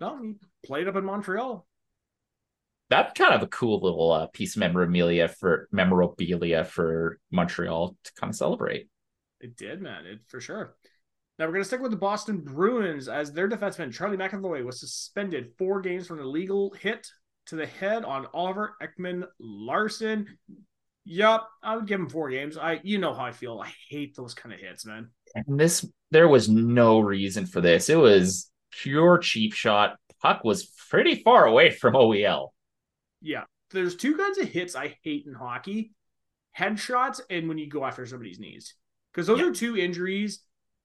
no, he played up in Montreal. That's kind of a cool little uh, piece of memorabilia for memorabilia for Montreal to kind of celebrate. It did, man. It for sure. Now we're going to stick with the Boston Bruins as their defenseman, Charlie McAvoy, was suspended four games from an illegal hit to the head on Oliver Ekman-Larsson. Yup, I would give him four games. I, you know how I feel. I hate those kind of hits, man. And this, there was no reason for this. It was pure cheap shot. Puck was pretty far away from O E L. Yeah, there's two kinds of hits I hate in hockey. Headshots and when you go after somebody's knees. Because those yeah. are two injuries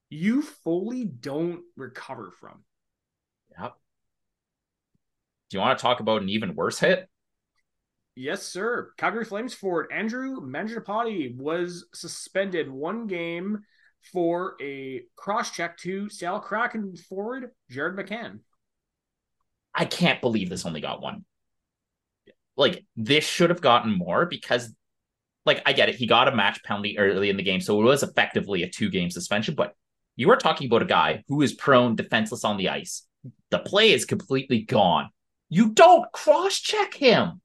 you fully don't recover from. Yep. Do you want to talk about an even worse hit? Yes, sir. Calgary Flames forward Andrew Mangiapati was suspended one game for a cross-check to Seattle Kraken forward Jared McCann. I can't believe this only got one. Like, this should have gotten more because, like, I get it. He got a match penalty early in the game, so it was effectively a two-game suspension, but you are talking about a guy who is prone, defenseless on the ice. The play is completely gone. You don't cross-check him.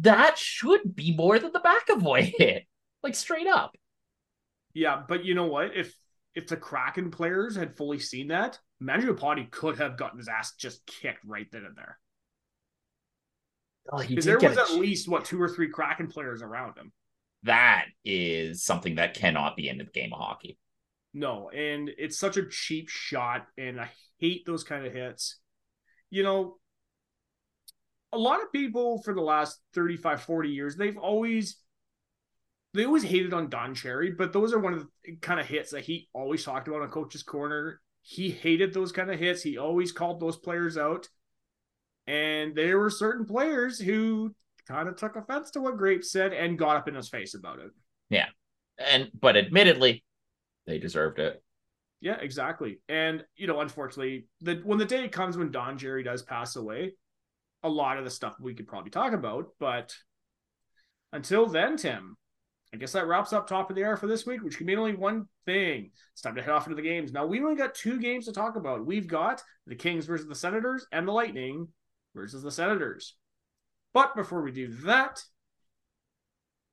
That should be more than the McAvoy hit. Like, straight up. Yeah, but you know what? If if the Kraken players had fully seen that, Mangiapati could have gotten his ass just kicked right then and there. Oh, there was at least, what, two or three Kraken players around him. That is something that cannot be in the game of hockey. No, and it's such a cheap shot, and I hate those kind of hits. You know, a lot of people for the last thirty-five, forty years, they've always... They always hated on Don Cherry, but those are one of the kind of hits that he always talked about on Coach's Corner. He hated those kind of hits. He always called those players out. And there were certain players who kind of took offense to what Grape said and got up in his face about it. Yeah. and But admittedly, they deserved it. Yeah, exactly. And, you know, unfortunately, the, when the day comes when Don Cherry does pass away, a lot of the stuff we could probably talk about. But until then, Tim... I guess that wraps up Top of the Hour for this week, which can mean only one thing. It's time to head off into the games. Now, we've only got two games to talk about. We've got the Kings versus the Senators and the Lightning versus the Senators. But before we do that,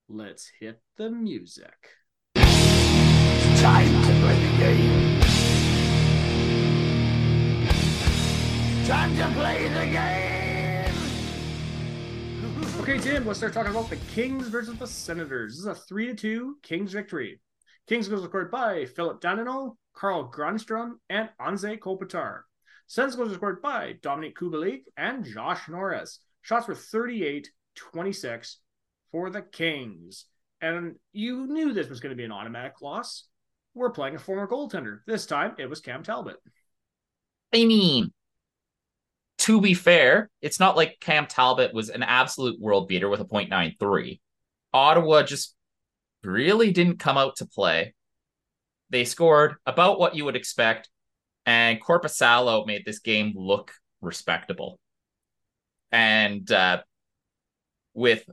let's hit the music. It's time to play the game. Time to play the game. Okay, Tim, let's start talking about the Kings versus the Senators. This is a three to two Kings victory. Kings goes scored by Philip Danadeau, Carl Grunstrom, and Anze Kopitar. Sens goes scored by Dominic Kubalik and Josh Norris. Shots were thirty-eight twenty-six for the Kings. And you knew this was going to be an automatic loss. We're playing a former goaltender. This time, it was Cam Talbot. I mean... To be fair, it's not like Cam Talbot was an absolute world beater with a point nine three. Ottawa just really didn't come out to play. They scored about what you would expect, and Korpisalo made this game look respectable. And uh, with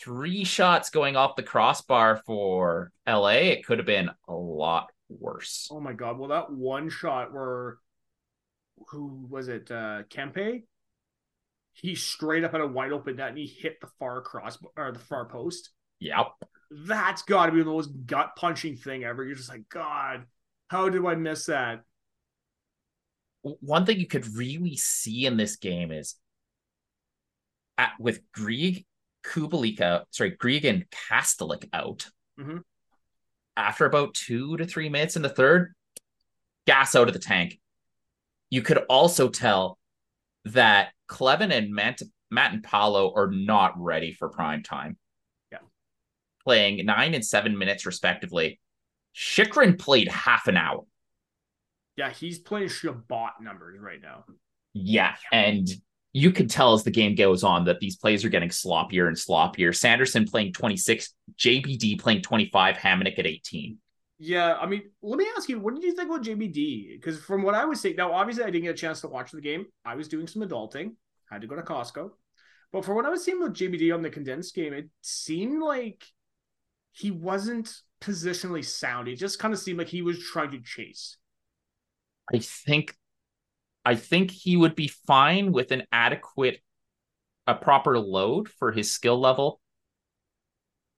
three shots going off the crossbar for L A, it could have been a lot worse. Oh my God. Well, that one shot where... Who was it? Uh, Kempe. He straight up had a wide open net and he hit the far cross or the far post. Yep, that's got to be the most gut punching thing ever. You're just like, God, how do I miss that? One thing you could really see in this game is at, with Grieg Kubalika, sorry, Grieg and Kastelik out. Mm-hmm. after about two to three minutes in the third, gas out of the tank. You could also tell that Clevin and Matt, Matt and Paolo are not ready for prime time. Yeah. Playing nine and seven minutes respectively. Chychrun played half an hour. Yeah, he's playing Shabbat numbers right now. Yeah, and you can tell as the game goes on that these plays are getting sloppier and sloppier. Sanderson playing twenty-six, J B D playing twenty-five, Hamonic at eighteen. Yeah, I mean, let me ask you, what did you think about J B D? Because from what I was saying, now obviously I didn't get a chance to watch the game. I was doing some adulting. I had to go to Costco. But for what I was seeing with J B D on the condensed game, it seemed like he wasn't positionally sound. It just kind of seemed like he was trying to chase. I think I think he would be fine with an adequate, a proper load for his skill level,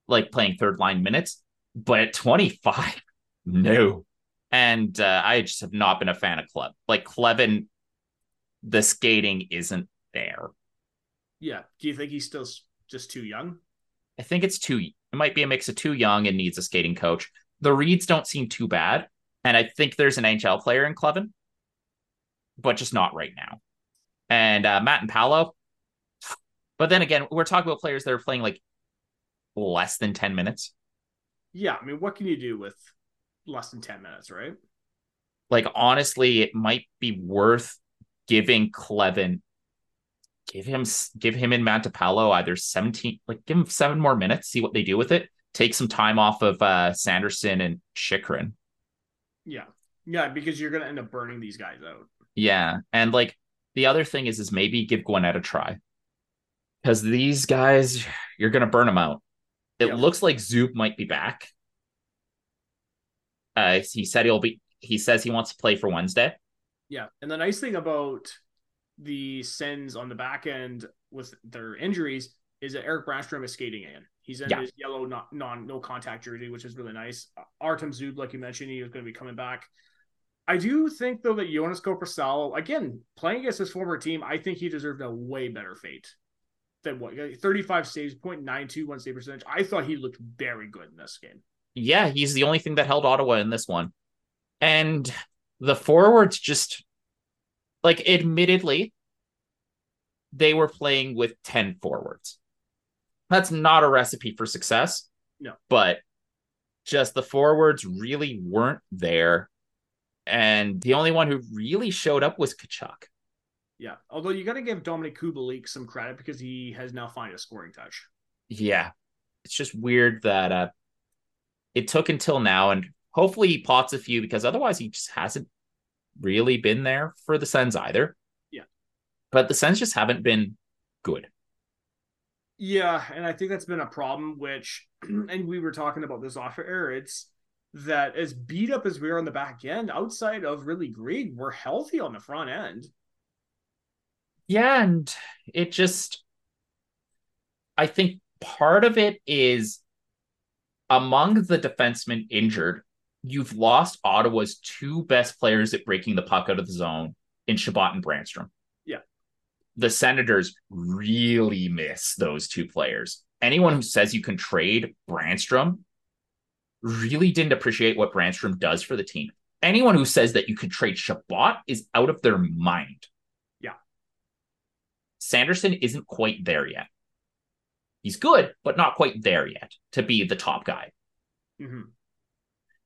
like playing third line minutes, but at twenty-five, no. And uh, I just have not been a fan of Clevin. Like Clevin, the skating isn't there. Yeah. Do you think he's still just too young? I think it's too, it might be a mix of too young and needs a skating coach. The reads don't seem too bad. And I think there's an N H L player in Clevin, but just not right now. And uh, Matt and Paolo. But then again, we're talking about players that are playing like less than ten minutes. Yeah, I mean, what can you do with less than ten minutes, right? Like, honestly, it might be worth giving Clevin, give him, give him and Matt to Paolo either seventeen, like give him seven more minutes, see what they do with it. Take some time off of uh, Sanderson and Chychrun. Yeah. Yeah, because you're going to end up burning these guys out. Yeah. And like the other thing is, is maybe give Gwinnett a try, because these guys, you're going to burn them out. It yeah. looks like Zub might be back. Uh, he said he'll be, he says he wants to play for Wednesday. Yeah. And the nice thing about the Sens on the back end with their injuries is that Eric Brandstrom is skating in. He's in yeah. his yellow non, non no contact jersey, which is really nice. Artem Zub, like you mentioned, he was going to be coming back. I do think, though, that Joonas Korpisalo, again, playing against his former team, I think he deserved a way better fate than what thirty-five saves, point nine two one save percentage. I thought he looked very good in this game. Yeah, he's the only thing that held Ottawa in this one. And the forwards just, like, admittedly, they were playing with ten forwards. That's not a recipe for success. No. But just the forwards really weren't there. And the only one who really showed up was Tkachuk. Yeah. Although you got to give Dominic Kubalik some credit because he has now found a scoring touch. Yeah. It's just weird that uh, it took until now. And hopefully he pots a few, because otherwise he just hasn't really been there for the Sens either. Yeah. But the Sens just haven't been good. Yeah. And I think that's been a problem, which, and we were talking about this off air, it's, that as beat up as we are on the back end, outside of really Greig, we're healthy on the front end. Yeah, and it just, I think part of it is among the defensemen injured, you've lost Ottawa's two best players at breaking the puck out of the zone in Shabbat and Brandstrom. Yeah. The Senators really miss those two players. Anyone who says you can trade Brandstrom really didn't appreciate what Brandstrom does for the team. Anyone who says that you could trade Shabbat is out of their mind. Yeah. Sanderson isn't quite there yet. He's good, but not quite there yet to be the top guy. Mm-hmm.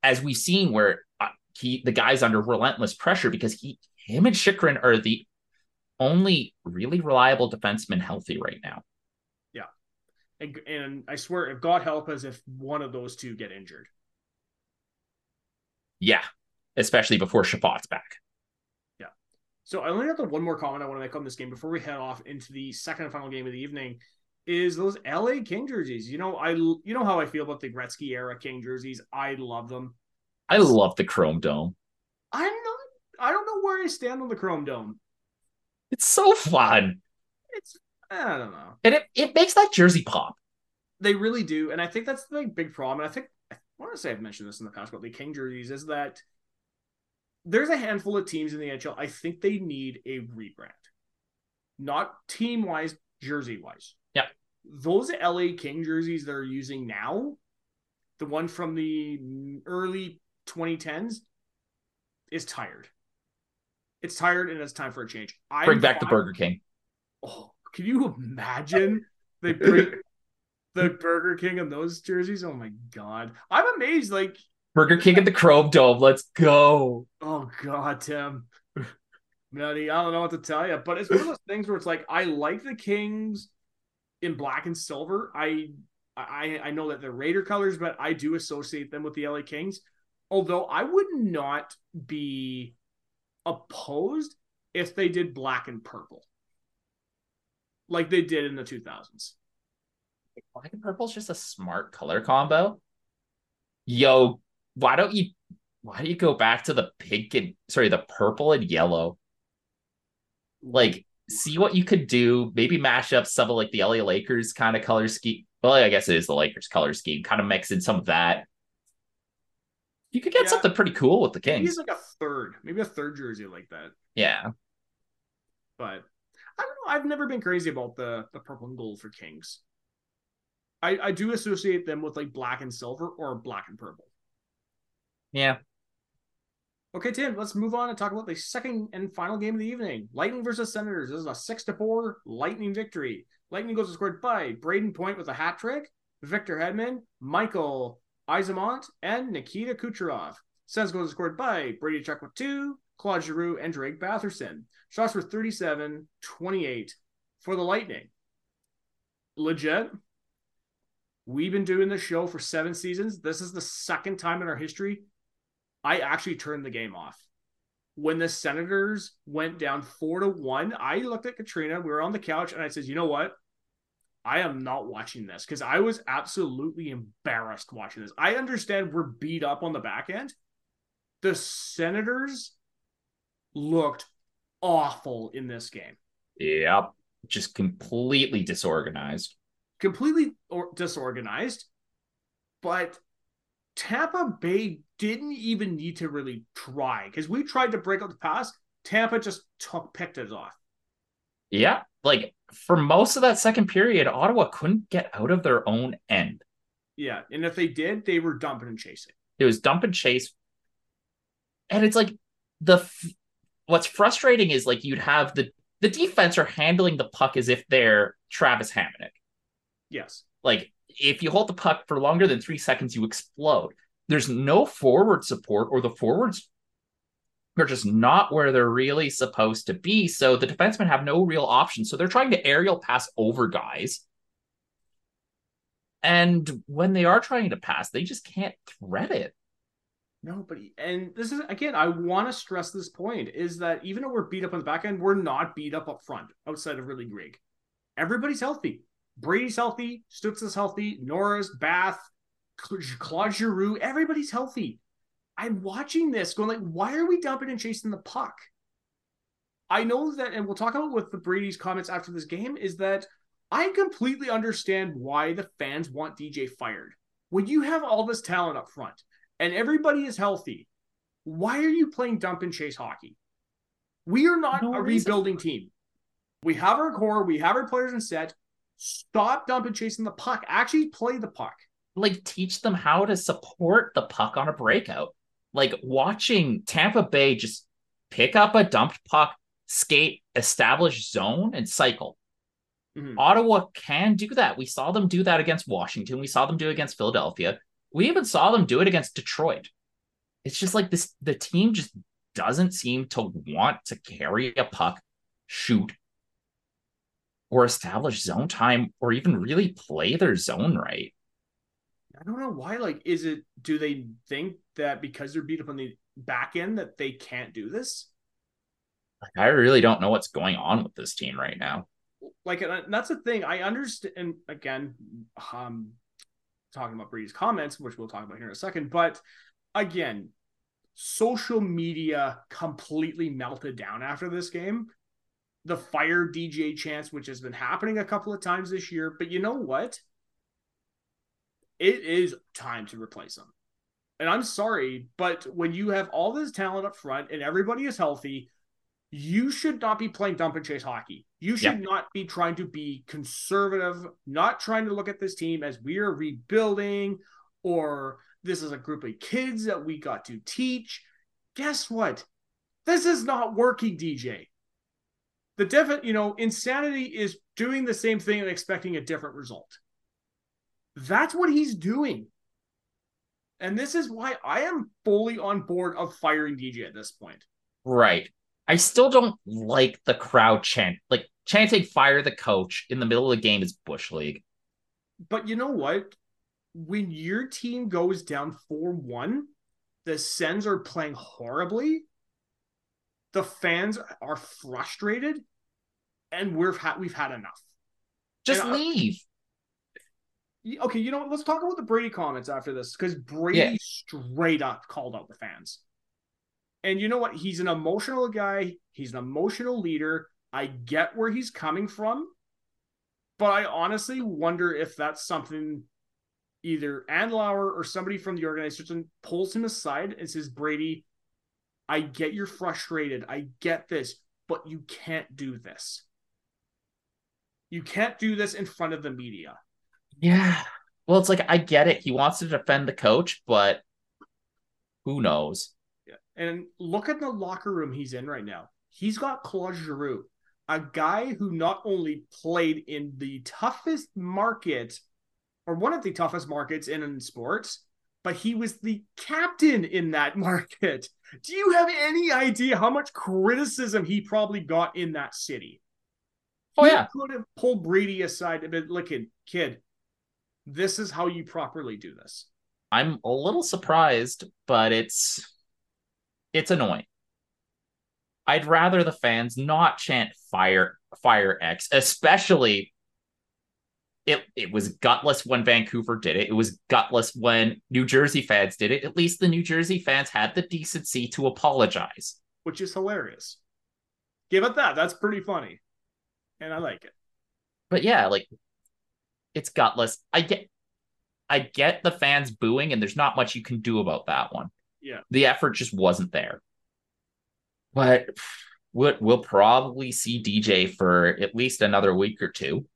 As we've seen where he, the guy's under relentless pressure because he, him and Chychrun are the only really reliable defenseman healthy right now. And, and I swear, if God help us, if one of those two get injured. Yeah, especially before Shabbat's back. Yeah. So I only have the one more comment I want to make on this game before we head off into the second and final game of the evening is those L A King jerseys. You know, I you know how I feel about the Gretzky era King jerseys. I love them. I love the Chrome Dome. I'm not. I don't know where I stand on the Chrome Dome. It's so fun. It's. I don't know. And it, it makes that jersey pop. They really do. And I think that's the big problem. And I think, I want to say I've mentioned this in the past about the King jerseys, is that there's a handful of teams in the N H L. I think they need a rebrand. Not team-wise, jersey-wise. Yeah. Those L A King jerseys they're using now, the one from the early twenty tens, is tired. It's tired and it's time for a change. I Bring back the Burger King. Oh, can you imagine they bring the Burger King in those jerseys? Oh my God. I'm amazed. Like Burger King at the Chrome Dome. Let's go. Oh God, Tim. Nutty, I don't know what to tell you, but it's one of those things where it's like, I like the Kings in black and silver. I, I, I know that they're Raider colors, but I do associate them with the L A Kings. Although I would not be opposed if they did black and purple, like they did in the two thousands. Black and purple is just a smart color combo. Yo, why don't you? Why do you go back to the pink and sorry, the purple and yellow? Like, see what you could do. Maybe mash up some of like the L A Lakers kind of color scheme. Well, I guess it is the Lakers color scheme. Kind of mix in some of that. You could get yeah. something pretty cool with the Kings. Maybe it's like a third, maybe a third jersey like that. Yeah, but I don't know. I've never been crazy about the the purple and gold for Kings. I I do associate them with like black and silver or black and purple. Yeah. Okay, Tim, let's move on and talk about the second and final game of the evening. Lightning versus Senators. This is a six to four Lightning victory. Lightning goals are scored by Braden Point with a hat trick, Victor Hedman, Michael Yzerman, and Nikita Kucherov. Sens goals are scored by Brady Tkachuk with two, Claude Giroux, and Drake Batherson. Shots were thirty-seven twenty-eight for the Lightning. Legit. We've been doing this show for seven seasons. This is the second time in our history I actually turned the game off. When the Senators went down four to one, I looked at Katrina, we were on the couch, and I said, you know what? I am not watching this, because I was absolutely embarrassed watching this. I understand we're beat up on the back end. The Senators looked awful in this game. Yep. Just completely disorganized. Completely or- disorganized. But Tampa Bay didn't even need to really try, because we tried to break up the pass. Tampa just took picked it off. Yeah, like for most of that second period, Ottawa couldn't get out of their own end. Yeah, and if they did, they were dumping and chasing. It was dump and chase, and it's like the f- what's frustrating is like you'd have the the defense are handling the puck as if they're Travis Hamonic. Yes, like. If you hold the puck for longer than three seconds, you explode. There's no forward support, or the forwards are just not where they're really supposed to be. So the defensemen have no real option. So they're trying to aerial pass over guys. And when they are trying to pass, they just can't thread it. Nobody. And this is, again, I want to stress this point, is that even though we're beat up on the back end, we're not beat up up front outside of really Greig. Everybody's healthy. Brady's healthy, Stutz is healthy, Norris, Bath, Claude Giroux, everybody's healthy. I'm watching this going like, why are we dumping and chasing the puck? I know that, and we'll talk about with the Brady's comments after this game, is that I completely understand why the fans want D J fired. When you have all this talent up front and everybody is healthy, why are you playing dump and chase hockey? We are not no a reason. rebuilding team. We have our core, we have our players in set. Stop dumping, chasing the puck. Actually play the puck. Like, teach them how to support the puck on a breakout. Like, watching Tampa Bay just pick up a dumped puck, skate, establish zone, and cycle. Mm-hmm. Ottawa can do that. We saw them do that against Washington. We saw them do it against Philadelphia. We even saw them do it against Detroit. It's just like this. The team just doesn't seem to want to carry a puck, shoot, or establish zone time, or even really play their zone right. I don't know why. Like, is it, do they think that because they're beat up on the back end that they can't do this? Like, I really don't know what's going on with this team right now. Like, and that's the thing. I understand, and again, um, talking about Brady's comments, which we'll talk about here in a second, but again, social media completely melted down after this game. The fire D J chance, which has been happening a couple of times this year. But you know what? It is time to replace him. And I'm sorry, but when you have all this talent up front and everybody is healthy, you should not be playing dump and chase hockey. You should yeah. not be trying to be conservative, not trying to look at this team as we are rebuilding. or this is a group of kids that we got to teach. Guess what? This is not working, D J. The defi- you know, insanity is doing the same thing and expecting a different result. That's what he's doing. And this is why I am fully on board of firing D J at this point. Right. I still don't like the crowd chant. Like, chanting fire the coach in the middle of the game is Bush League. But you know what? When your team goes down four one, the Sens are playing horribly. The fans are frustrated, and we've had we've had enough. Just and leave. I, okay, you know what? Let's talk about the Brady comments after this, because Brady yeah. straight up called out the fans. And you know what? He's an emotional guy. He's an emotional leader. I get where he's coming from, but I honestly wonder if that's something either Andlauer or somebody from the organization pulls him aside and says, Brady, I get you're frustrated. I get this, but you can't do this. You can't do this in front of the media. Yeah. Well, it's like, I get it. He wants to defend the coach, but who knows? Yeah. And look at the locker room he's in right now. He's got Claude Giroux, a guy who not only played in the toughest market, or one of the toughest markets in, in sports, but he was the captain in that market. Do you have any idea how much criticism he probably got in that city? Oh, he yeah. could have pulled Brady aside and been, look, kid, this is how you properly do this. I'm a little surprised, but it's it's annoying. I'd rather the fans not chant fire, fire X, especially it, it was gutless when Vancouver did it. It was gutless when New Jersey fans did it. At least the New Jersey fans had the decency to apologize. Which is hilarious. Give it that. That's pretty funny. And I like it. But yeah, like, it's gutless. I get, I get the fans booing, and there's not much you can do about that one. Yeah. The effort just wasn't there. But we'll probably see D J for at least another week or two.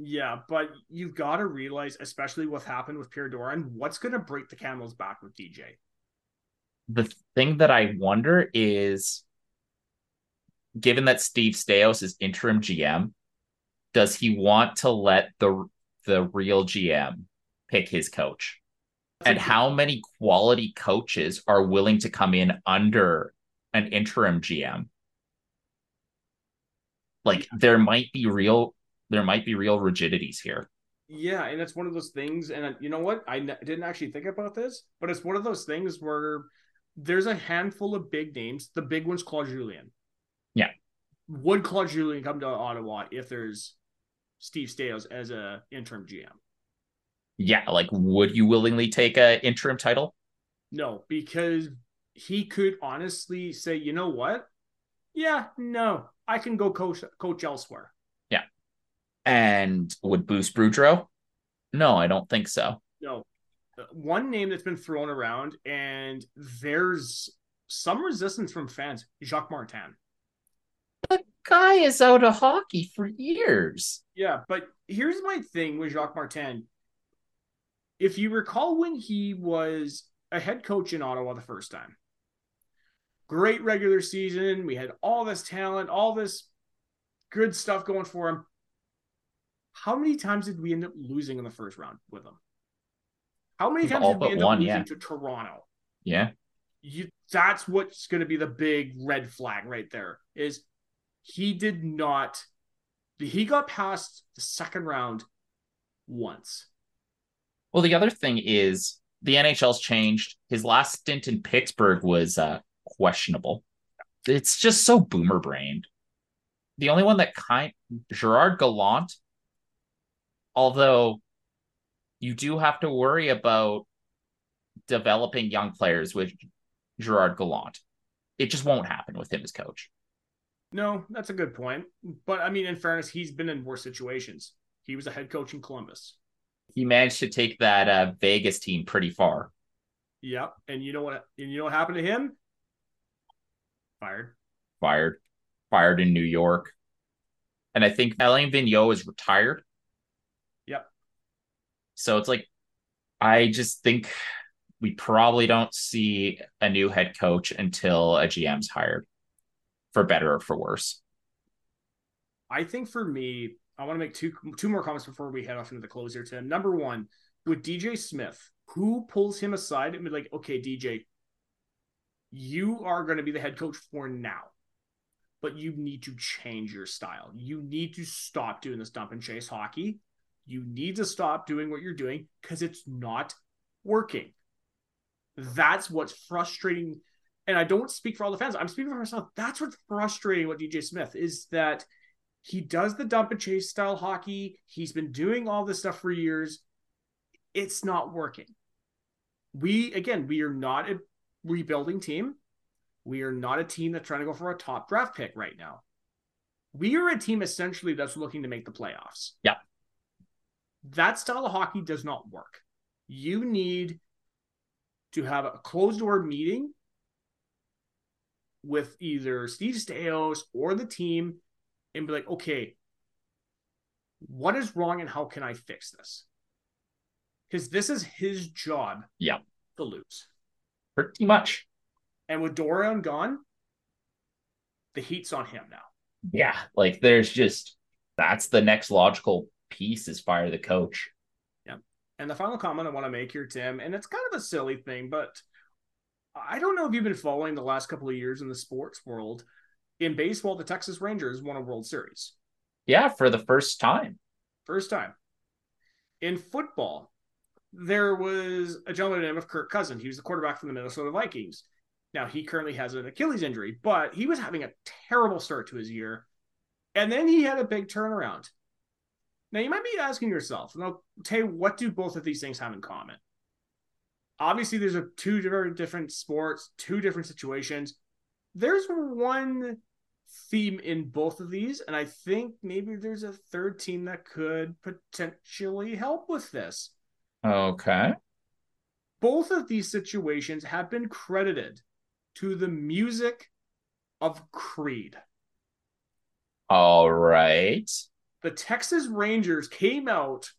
Yeah, but you've got to realize, especially what's happened with Pierre Dorion, what's going to break the camel's back with D J? The thing that I wonder is, given that Steve Stais is interim G M, does he want to let the the real G M pick his coach? That's and how many quality coaches are willing to come in under an interim G M? Like, yeah. there might be real there might be real rigidities here. Yeah, and it's one of those things, and you know what? I n- didn't actually think about this, but it's one of those things where there's a handful of big names. The big one's Claude Julien. Yeah. Would Claude Julien come to Ottawa if there's Steve Stais as a interim G M? Yeah, like, would you willingly take a interim title? No, because he could honestly say, you know what? Yeah, no, I can go coach coach elsewhere. Yeah. And would Bruce Boudreau? No, I don't think so. No. One name that's been thrown around, and there's some resistance from fans, Jacques Martin. The guy is out of hockey for years. Yeah, but here's my thing with Jacques Martin. If you recall when he was a head coach in Ottawa the first time, great regular season. We had all this talent, all this good stuff going for him. How many times did we end up losing in the first round with him? How many times all did we end one, up losing yeah. to Toronto? Yeah. You, that's what's going to be the big red flag right there, is he did not, he got past the second round once. Well, the other thing is, the N H L's changed. His last stint in Pittsburgh was uh, questionable. It's just so boomer brained. The only one that kind, Gerard Gallant, although you do have to worry about developing young players with Gerard Gallant. It just won't happen with him as coach. No, that's a good point. But I mean, in fairness, he's been in worse situations. He was a head coach in Columbus. He managed to take that uh, Vegas team pretty far. Yep, and you know what? And you know what happened to him? Fired, fired, fired in New York. And I think Alain Vigneault is retired. Yep. So it's like, I just think we probably don't see a new head coach until a G M's hired, for better or for worse. I think for me, I want to make two two more comments before we head off into the close here, Tim. Number one, with D J Smith, who pulls him aside and be like, okay, D J, you are going to be the head coach for now, but you need to change your style. You need to stop doing this dump and chase hockey. You need to stop doing what you're doing because it's not working. That's what's frustrating. And I don't speak for all the fans. I'm speaking for myself. That's what's frustrating with D J Smith is that he does the dump and chase style hockey. He's been doing all this stuff for years. It's not working. We, again, we are not a rebuilding team. We are not a team that's trying to go for a top draft pick right now. We are a team essentially that's looking to make the playoffs. Yeah. That style of hockey does not work. You need to have a closed door meeting with either Steve Staios or the team and be like, okay, what is wrong and how can I fix this? Because this is his job yeah. to lose. Pretty much. And with Dorion gone, the heat's on him now. Yeah, like there's just, that's the next logical piece is fire the coach. Yeah. And the final comment I want to make here, Tim, and it's kind of a silly thing, but I don't know if you've been following the last couple of years in the sports world. In baseball, the Texas Rangers won a World Series. Yeah, for the first time. First time. In football, there was a gentleman named Kirk Cousins. He was the quarterback for the Minnesota Vikings. Now, he currently has an Achilles injury, but he was having a terrible start to his year. And then he had a big turnaround. Now, you might be asking yourself, and I'll tell you, what do both of these things have in common? Obviously, there's a two very different sports, two different situations. There's one theme in both of these, and I think maybe there's a third team that could potentially help with this. Okay. Both of these situations have been credited to the music of Creed. All right. The Texas Rangers came out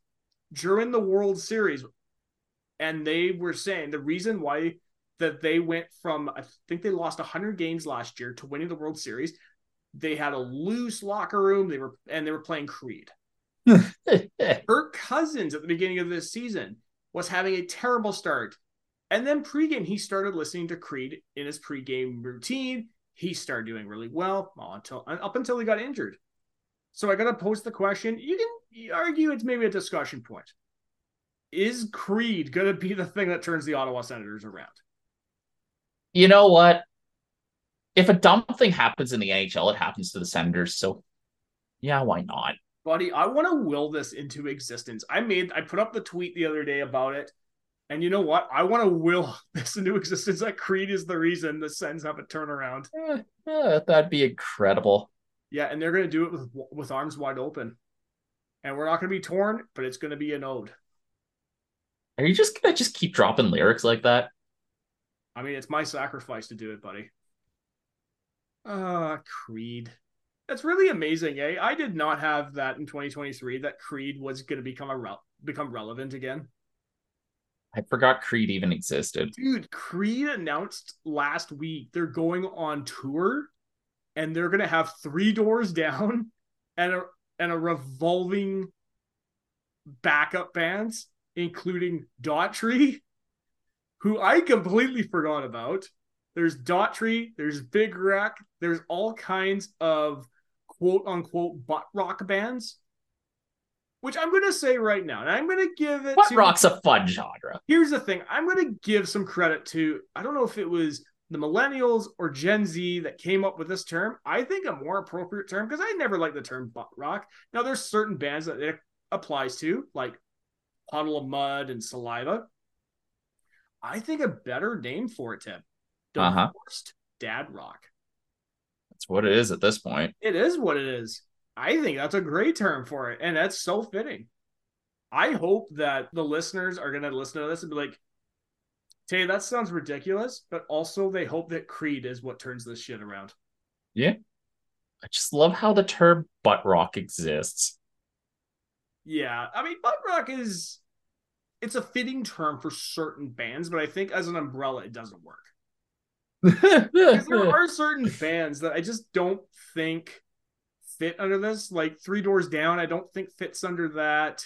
during the World Series, and they were saying the reason why that they went from, I think they lost one hundred games last year to winning the World Series. They had a loose locker room, they were and they were playing Creed. Kirk Cousins at the beginning of this season was having a terrible start. And then pregame, he started listening to Creed in his pregame routine. He started doing really well until up until he got injured. So I got to pose the question. You can argue it's maybe a discussion point. Is Creed going to be the thing that turns the Ottawa Senators around? You know what? If a dumb thing happens in the N H L, it happens to the Senators. So yeah, why not? Buddy, I want to will this into existence. I made, I put up the tweet the other day about it. And you know what? I want to will this into existence that Creed is the reason the Sens have a turnaround. Eh, eh, that'd be incredible. Yeah, and they're going to do it with with arms wide open. And we're not going to be torn, but it's going to be an ode. Are you just going to just keep dropping lyrics like that? I mean, it's my sacrifice to do it, buddy. Ah, uh, Creed. That's really amazing, eh? I did not have that in twenty twenty-three, that Creed was going to become a re- become relevant again. I forgot Creed even existed. Dude, Creed announced last week they're going on tour and they're going to have Three Doors Down and a, and a revolving backup bands, including Daughtry, who I completely forgot about. There's Daughtry, there's Big Wreck, there's all kinds of quote-unquote butt rock bands. Which I'm going to say right now, and I'm going to give it butt to... Butt rock's a fun genre. Here's the thing. I'm going to give some credit to... I don't know if it was the millennials or Gen Z that came up with this term. I think a more appropriate term, because I never liked the term butt rock. Now, there's certain bands that it applies to, like Puddle of Mud and Saliva. I think a better name for it, Tim. Divorced uh-huh. Dad Rock. That's what it is at this point. It is what it is. I think that's a great term for it, and that's so fitting. I hope that the listeners are going to listen to this and be like, "Tay, that sounds ridiculous," but also they hope that Creed is what turns this shit around. Yeah. I just love how the term butt rock exists. Yeah. I mean, butt rock is it's a fitting term for certain bands, but I think as an umbrella, it doesn't work. Because there are certain bands that I just don't think fit under this. Like Three Doors Down, I don't think fits under that.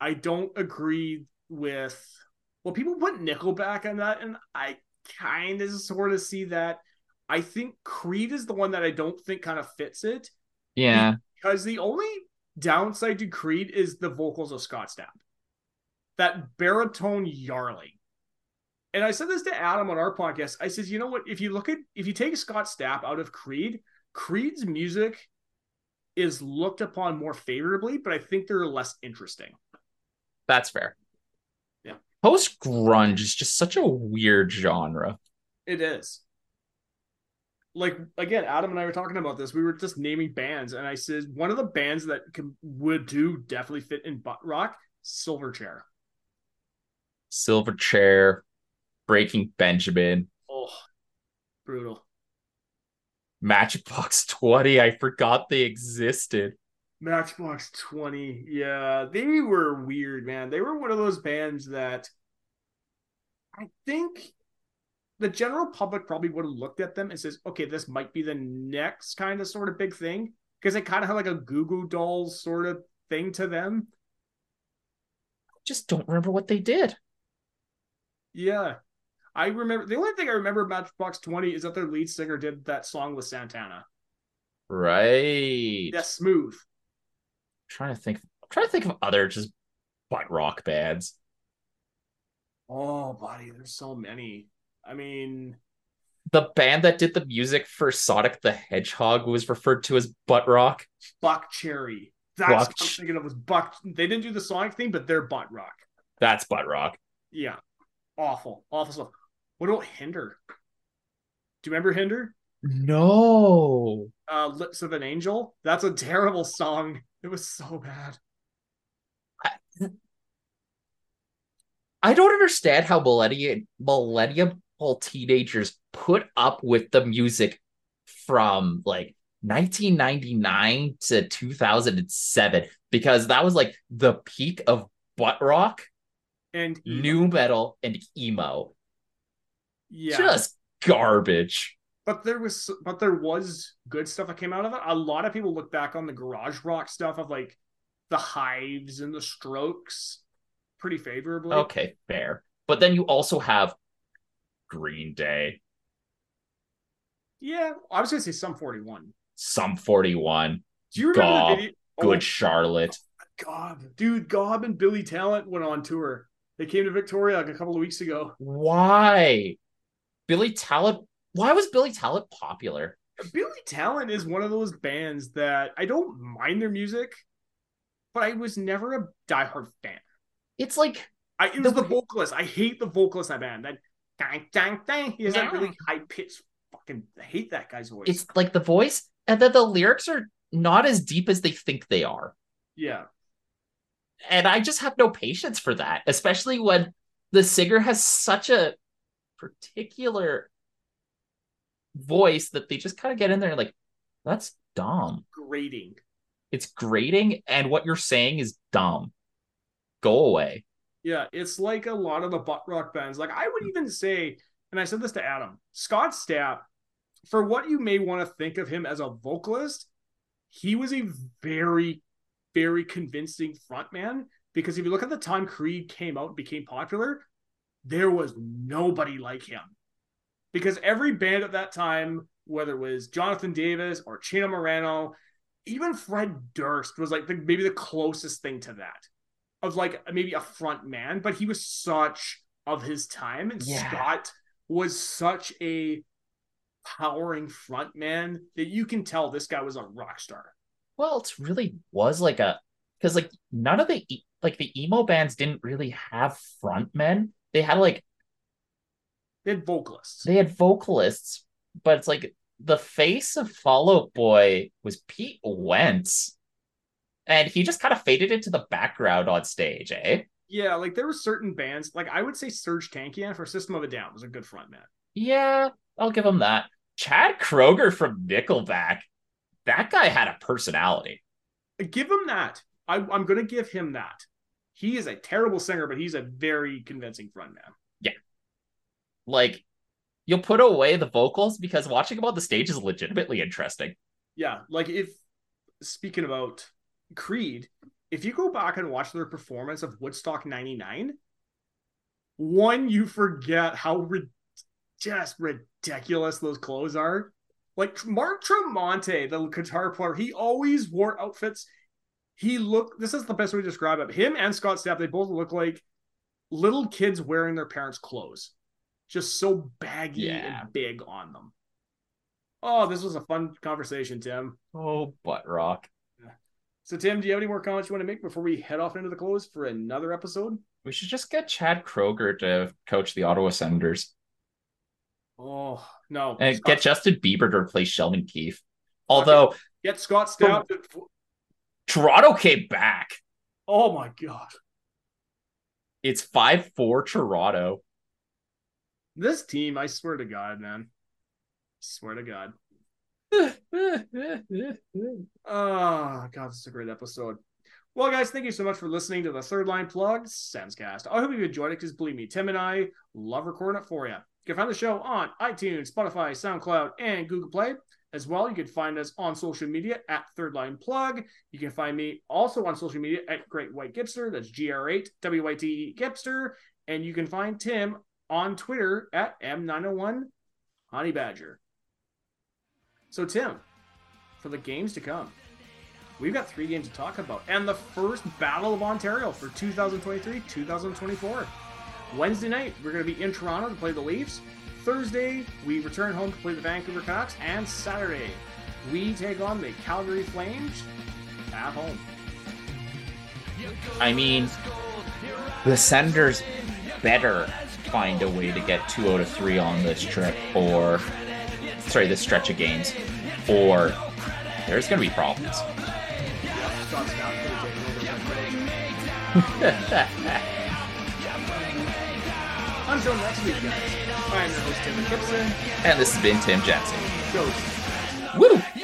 I don't agree with... Well, people put Nickelback on that, and I kind of sort of see that. I think Creed is the one that I don't think kind of fits it. Yeah. Because the only downside to Creed is the vocals of Scott Stapp. That baritone yarling. And I said this to Adam on our podcast. I said, you know what? If you look at, if you take Scott Stapp out of Creed, Creed's music is looked upon more favorably, but I think they're less interesting. That's fair. Yeah. Post grunge is just such a weird genre. It is. Like, again, Adam and I were talking about this. We were just naming bands. And I said, one of the bands that can, would do definitely fit in butt rock, Silverchair. Silverchair. Breaking Benjamin. Oh, brutal. Matchbox twenty. I forgot they existed. Matchbox twenty. Yeah, they were weird, man. They were one of those bands that I think the general public probably would have looked at them and says, okay, this might be the next kind of sort of big thing. Because they kind of had like a Goo Goo Dolls sort of thing to them. I just don't remember what they did. Yeah. I remember the only thing I remember about Matchbox twenty is that their lead singer did that song with Santana. Right. That's smooth. I'm trying to think. I'm trying to think of other just butt rock bands. Oh, buddy, there's so many. I mean, the band that did the music for Sonic the Hedgehog was referred to as butt rock. Buck Cherry. That's Buck what I'm thinking of was Buck. They didn't do the Sonic thing, but they're butt rock. That's butt rock. Yeah. Awful. Awful stuff. What about Hinder? Do you remember Hinder? No. Uh, Lips of an Angel? That's a terrible song. It was so bad. I, I don't understand how millennia, millennial teenagers put up with the music from like nineteen ninety-nine to two thousand seven, because that was like the peak of butt rock. And emo. New metal and emo, yeah, just garbage. But there was, but there was good stuff that came out of it. A lot of people look back on the garage rock stuff of like the Hives and the Strokes pretty favorably. Okay, fair. But then you also have Green Day. Yeah, I was gonna say Sum forty-one. Sum forty-one. Do you remember Gob, the video? Oh, Good Charlotte. God, dude, Gob and Billy Talent went on tour. They came to Victoria like a couple of weeks ago. Why? Billy Talent? Why was Billy Talent popular? Billy Talent is one of those bands that I don't mind their music, but I was never a diehard fan. It's like... I, it was the, the vocalist. I hate the vocalist in that band. That dang, dang, dang. He has yeah. that really high-pitched fucking... I hate that guy's voice. It's like the voice, and then the lyrics are not as deep as they think they are. Yeah. And I just have no patience for that, especially when the singer has such a particular voice that they just kind of get in there and like, that's dumb. It's grating. It's grating, and what you're saying is dumb. Go away. Yeah, it's like a lot of the butt rock bands. Like, I would even say, and I said this to Adam, Scott Stapp, for what you may want to think of him as a vocalist, he was a very very convincing frontman, because if you look at the time Creed came out and became popular, there was nobody like him. Because every band at that time, whether it was Jonathan Davis or Chino Moreno, even Fred Durst was like the, maybe the closest thing to that, of like maybe a frontman, but he was such of his time, and yeah. Scott was such a powering frontman that you can tell this guy was a rock star. Well, it really was like a, because like none of the, like the emo bands didn't really have frontmen. They had like, they had vocalists. They had vocalists, but it's like the face of Fall Out Boy was Pete Wentz. And he just kind of faded into the background on stage, eh? Yeah, like there were certain bands, like I would say Serge Tankian for System of a Down was a good frontman. Yeah, I'll give him that. Chad Kroeger from Nickelback. That guy had a personality. Give him that. I, I'm going to give him that. He is a terrible singer, but he's a very convincing frontman. Yeah. Like, you'll put away the vocals because watching him on the stage is legitimately interesting. Yeah. Like, if, speaking about Creed, if you go back and watch their performance of Woodstock ninety-nine, one, you forget how re- just ridiculous those clothes are. Like, Mark Tremonti, the guitar player, he always wore outfits. He looked, this is the best way to describe it. Him and Scott Stapp, they both look like little kids wearing their parents' clothes. Just so baggy yeah. and big on them. Oh, this was a fun conversation, Tim. Oh, butt rock. So, Tim, do you have any more comments you want to make before we head off into the close for another episode? We should just get Chad Kroeger to coach the Ottawa Senators. Oh, no. And Scott get Stapp. Justin Bieber to replace Sheldon Keefe. Although... Get Scott Stapp. Oh, Toronto came back. Oh, my God. It's five four Toronto. This team, I swear to God, man. I swear to God. Oh, God, this is a great episode. Well, guys, thank you so much for listening to the Third Line Plug Sensecast. I hope you enjoyed it because, believe me, Tim and I love recording it for you. You can find the show on iTunes, Spotify, SoundCloud, and Google Play. As well, you can find us on social media at Third Line Plug. You can find me also on social media at Great White Gipster. That's G R eight W Y T E Gipster. And you can find Tim on Twitter at M nine oh one Honey Badger. So, Tim, for the games to come, we've got three games to talk about. And the first Battle of Ontario for two thousand twenty-three two thousand twenty-four. Wednesday night, we're going to be in Toronto to play the Leafs. Thursday, we return home to play the Vancouver Canucks. And Saturday, we take on the Calgary Flames at home. I mean, the Senators better find a way to get two out of three on this trip or, sorry, this stretch of games, or there's going to be problems. Until next week, guys. I'm your host, Tim Gibson. And this has been Tim Jensen. Ghost. Woo!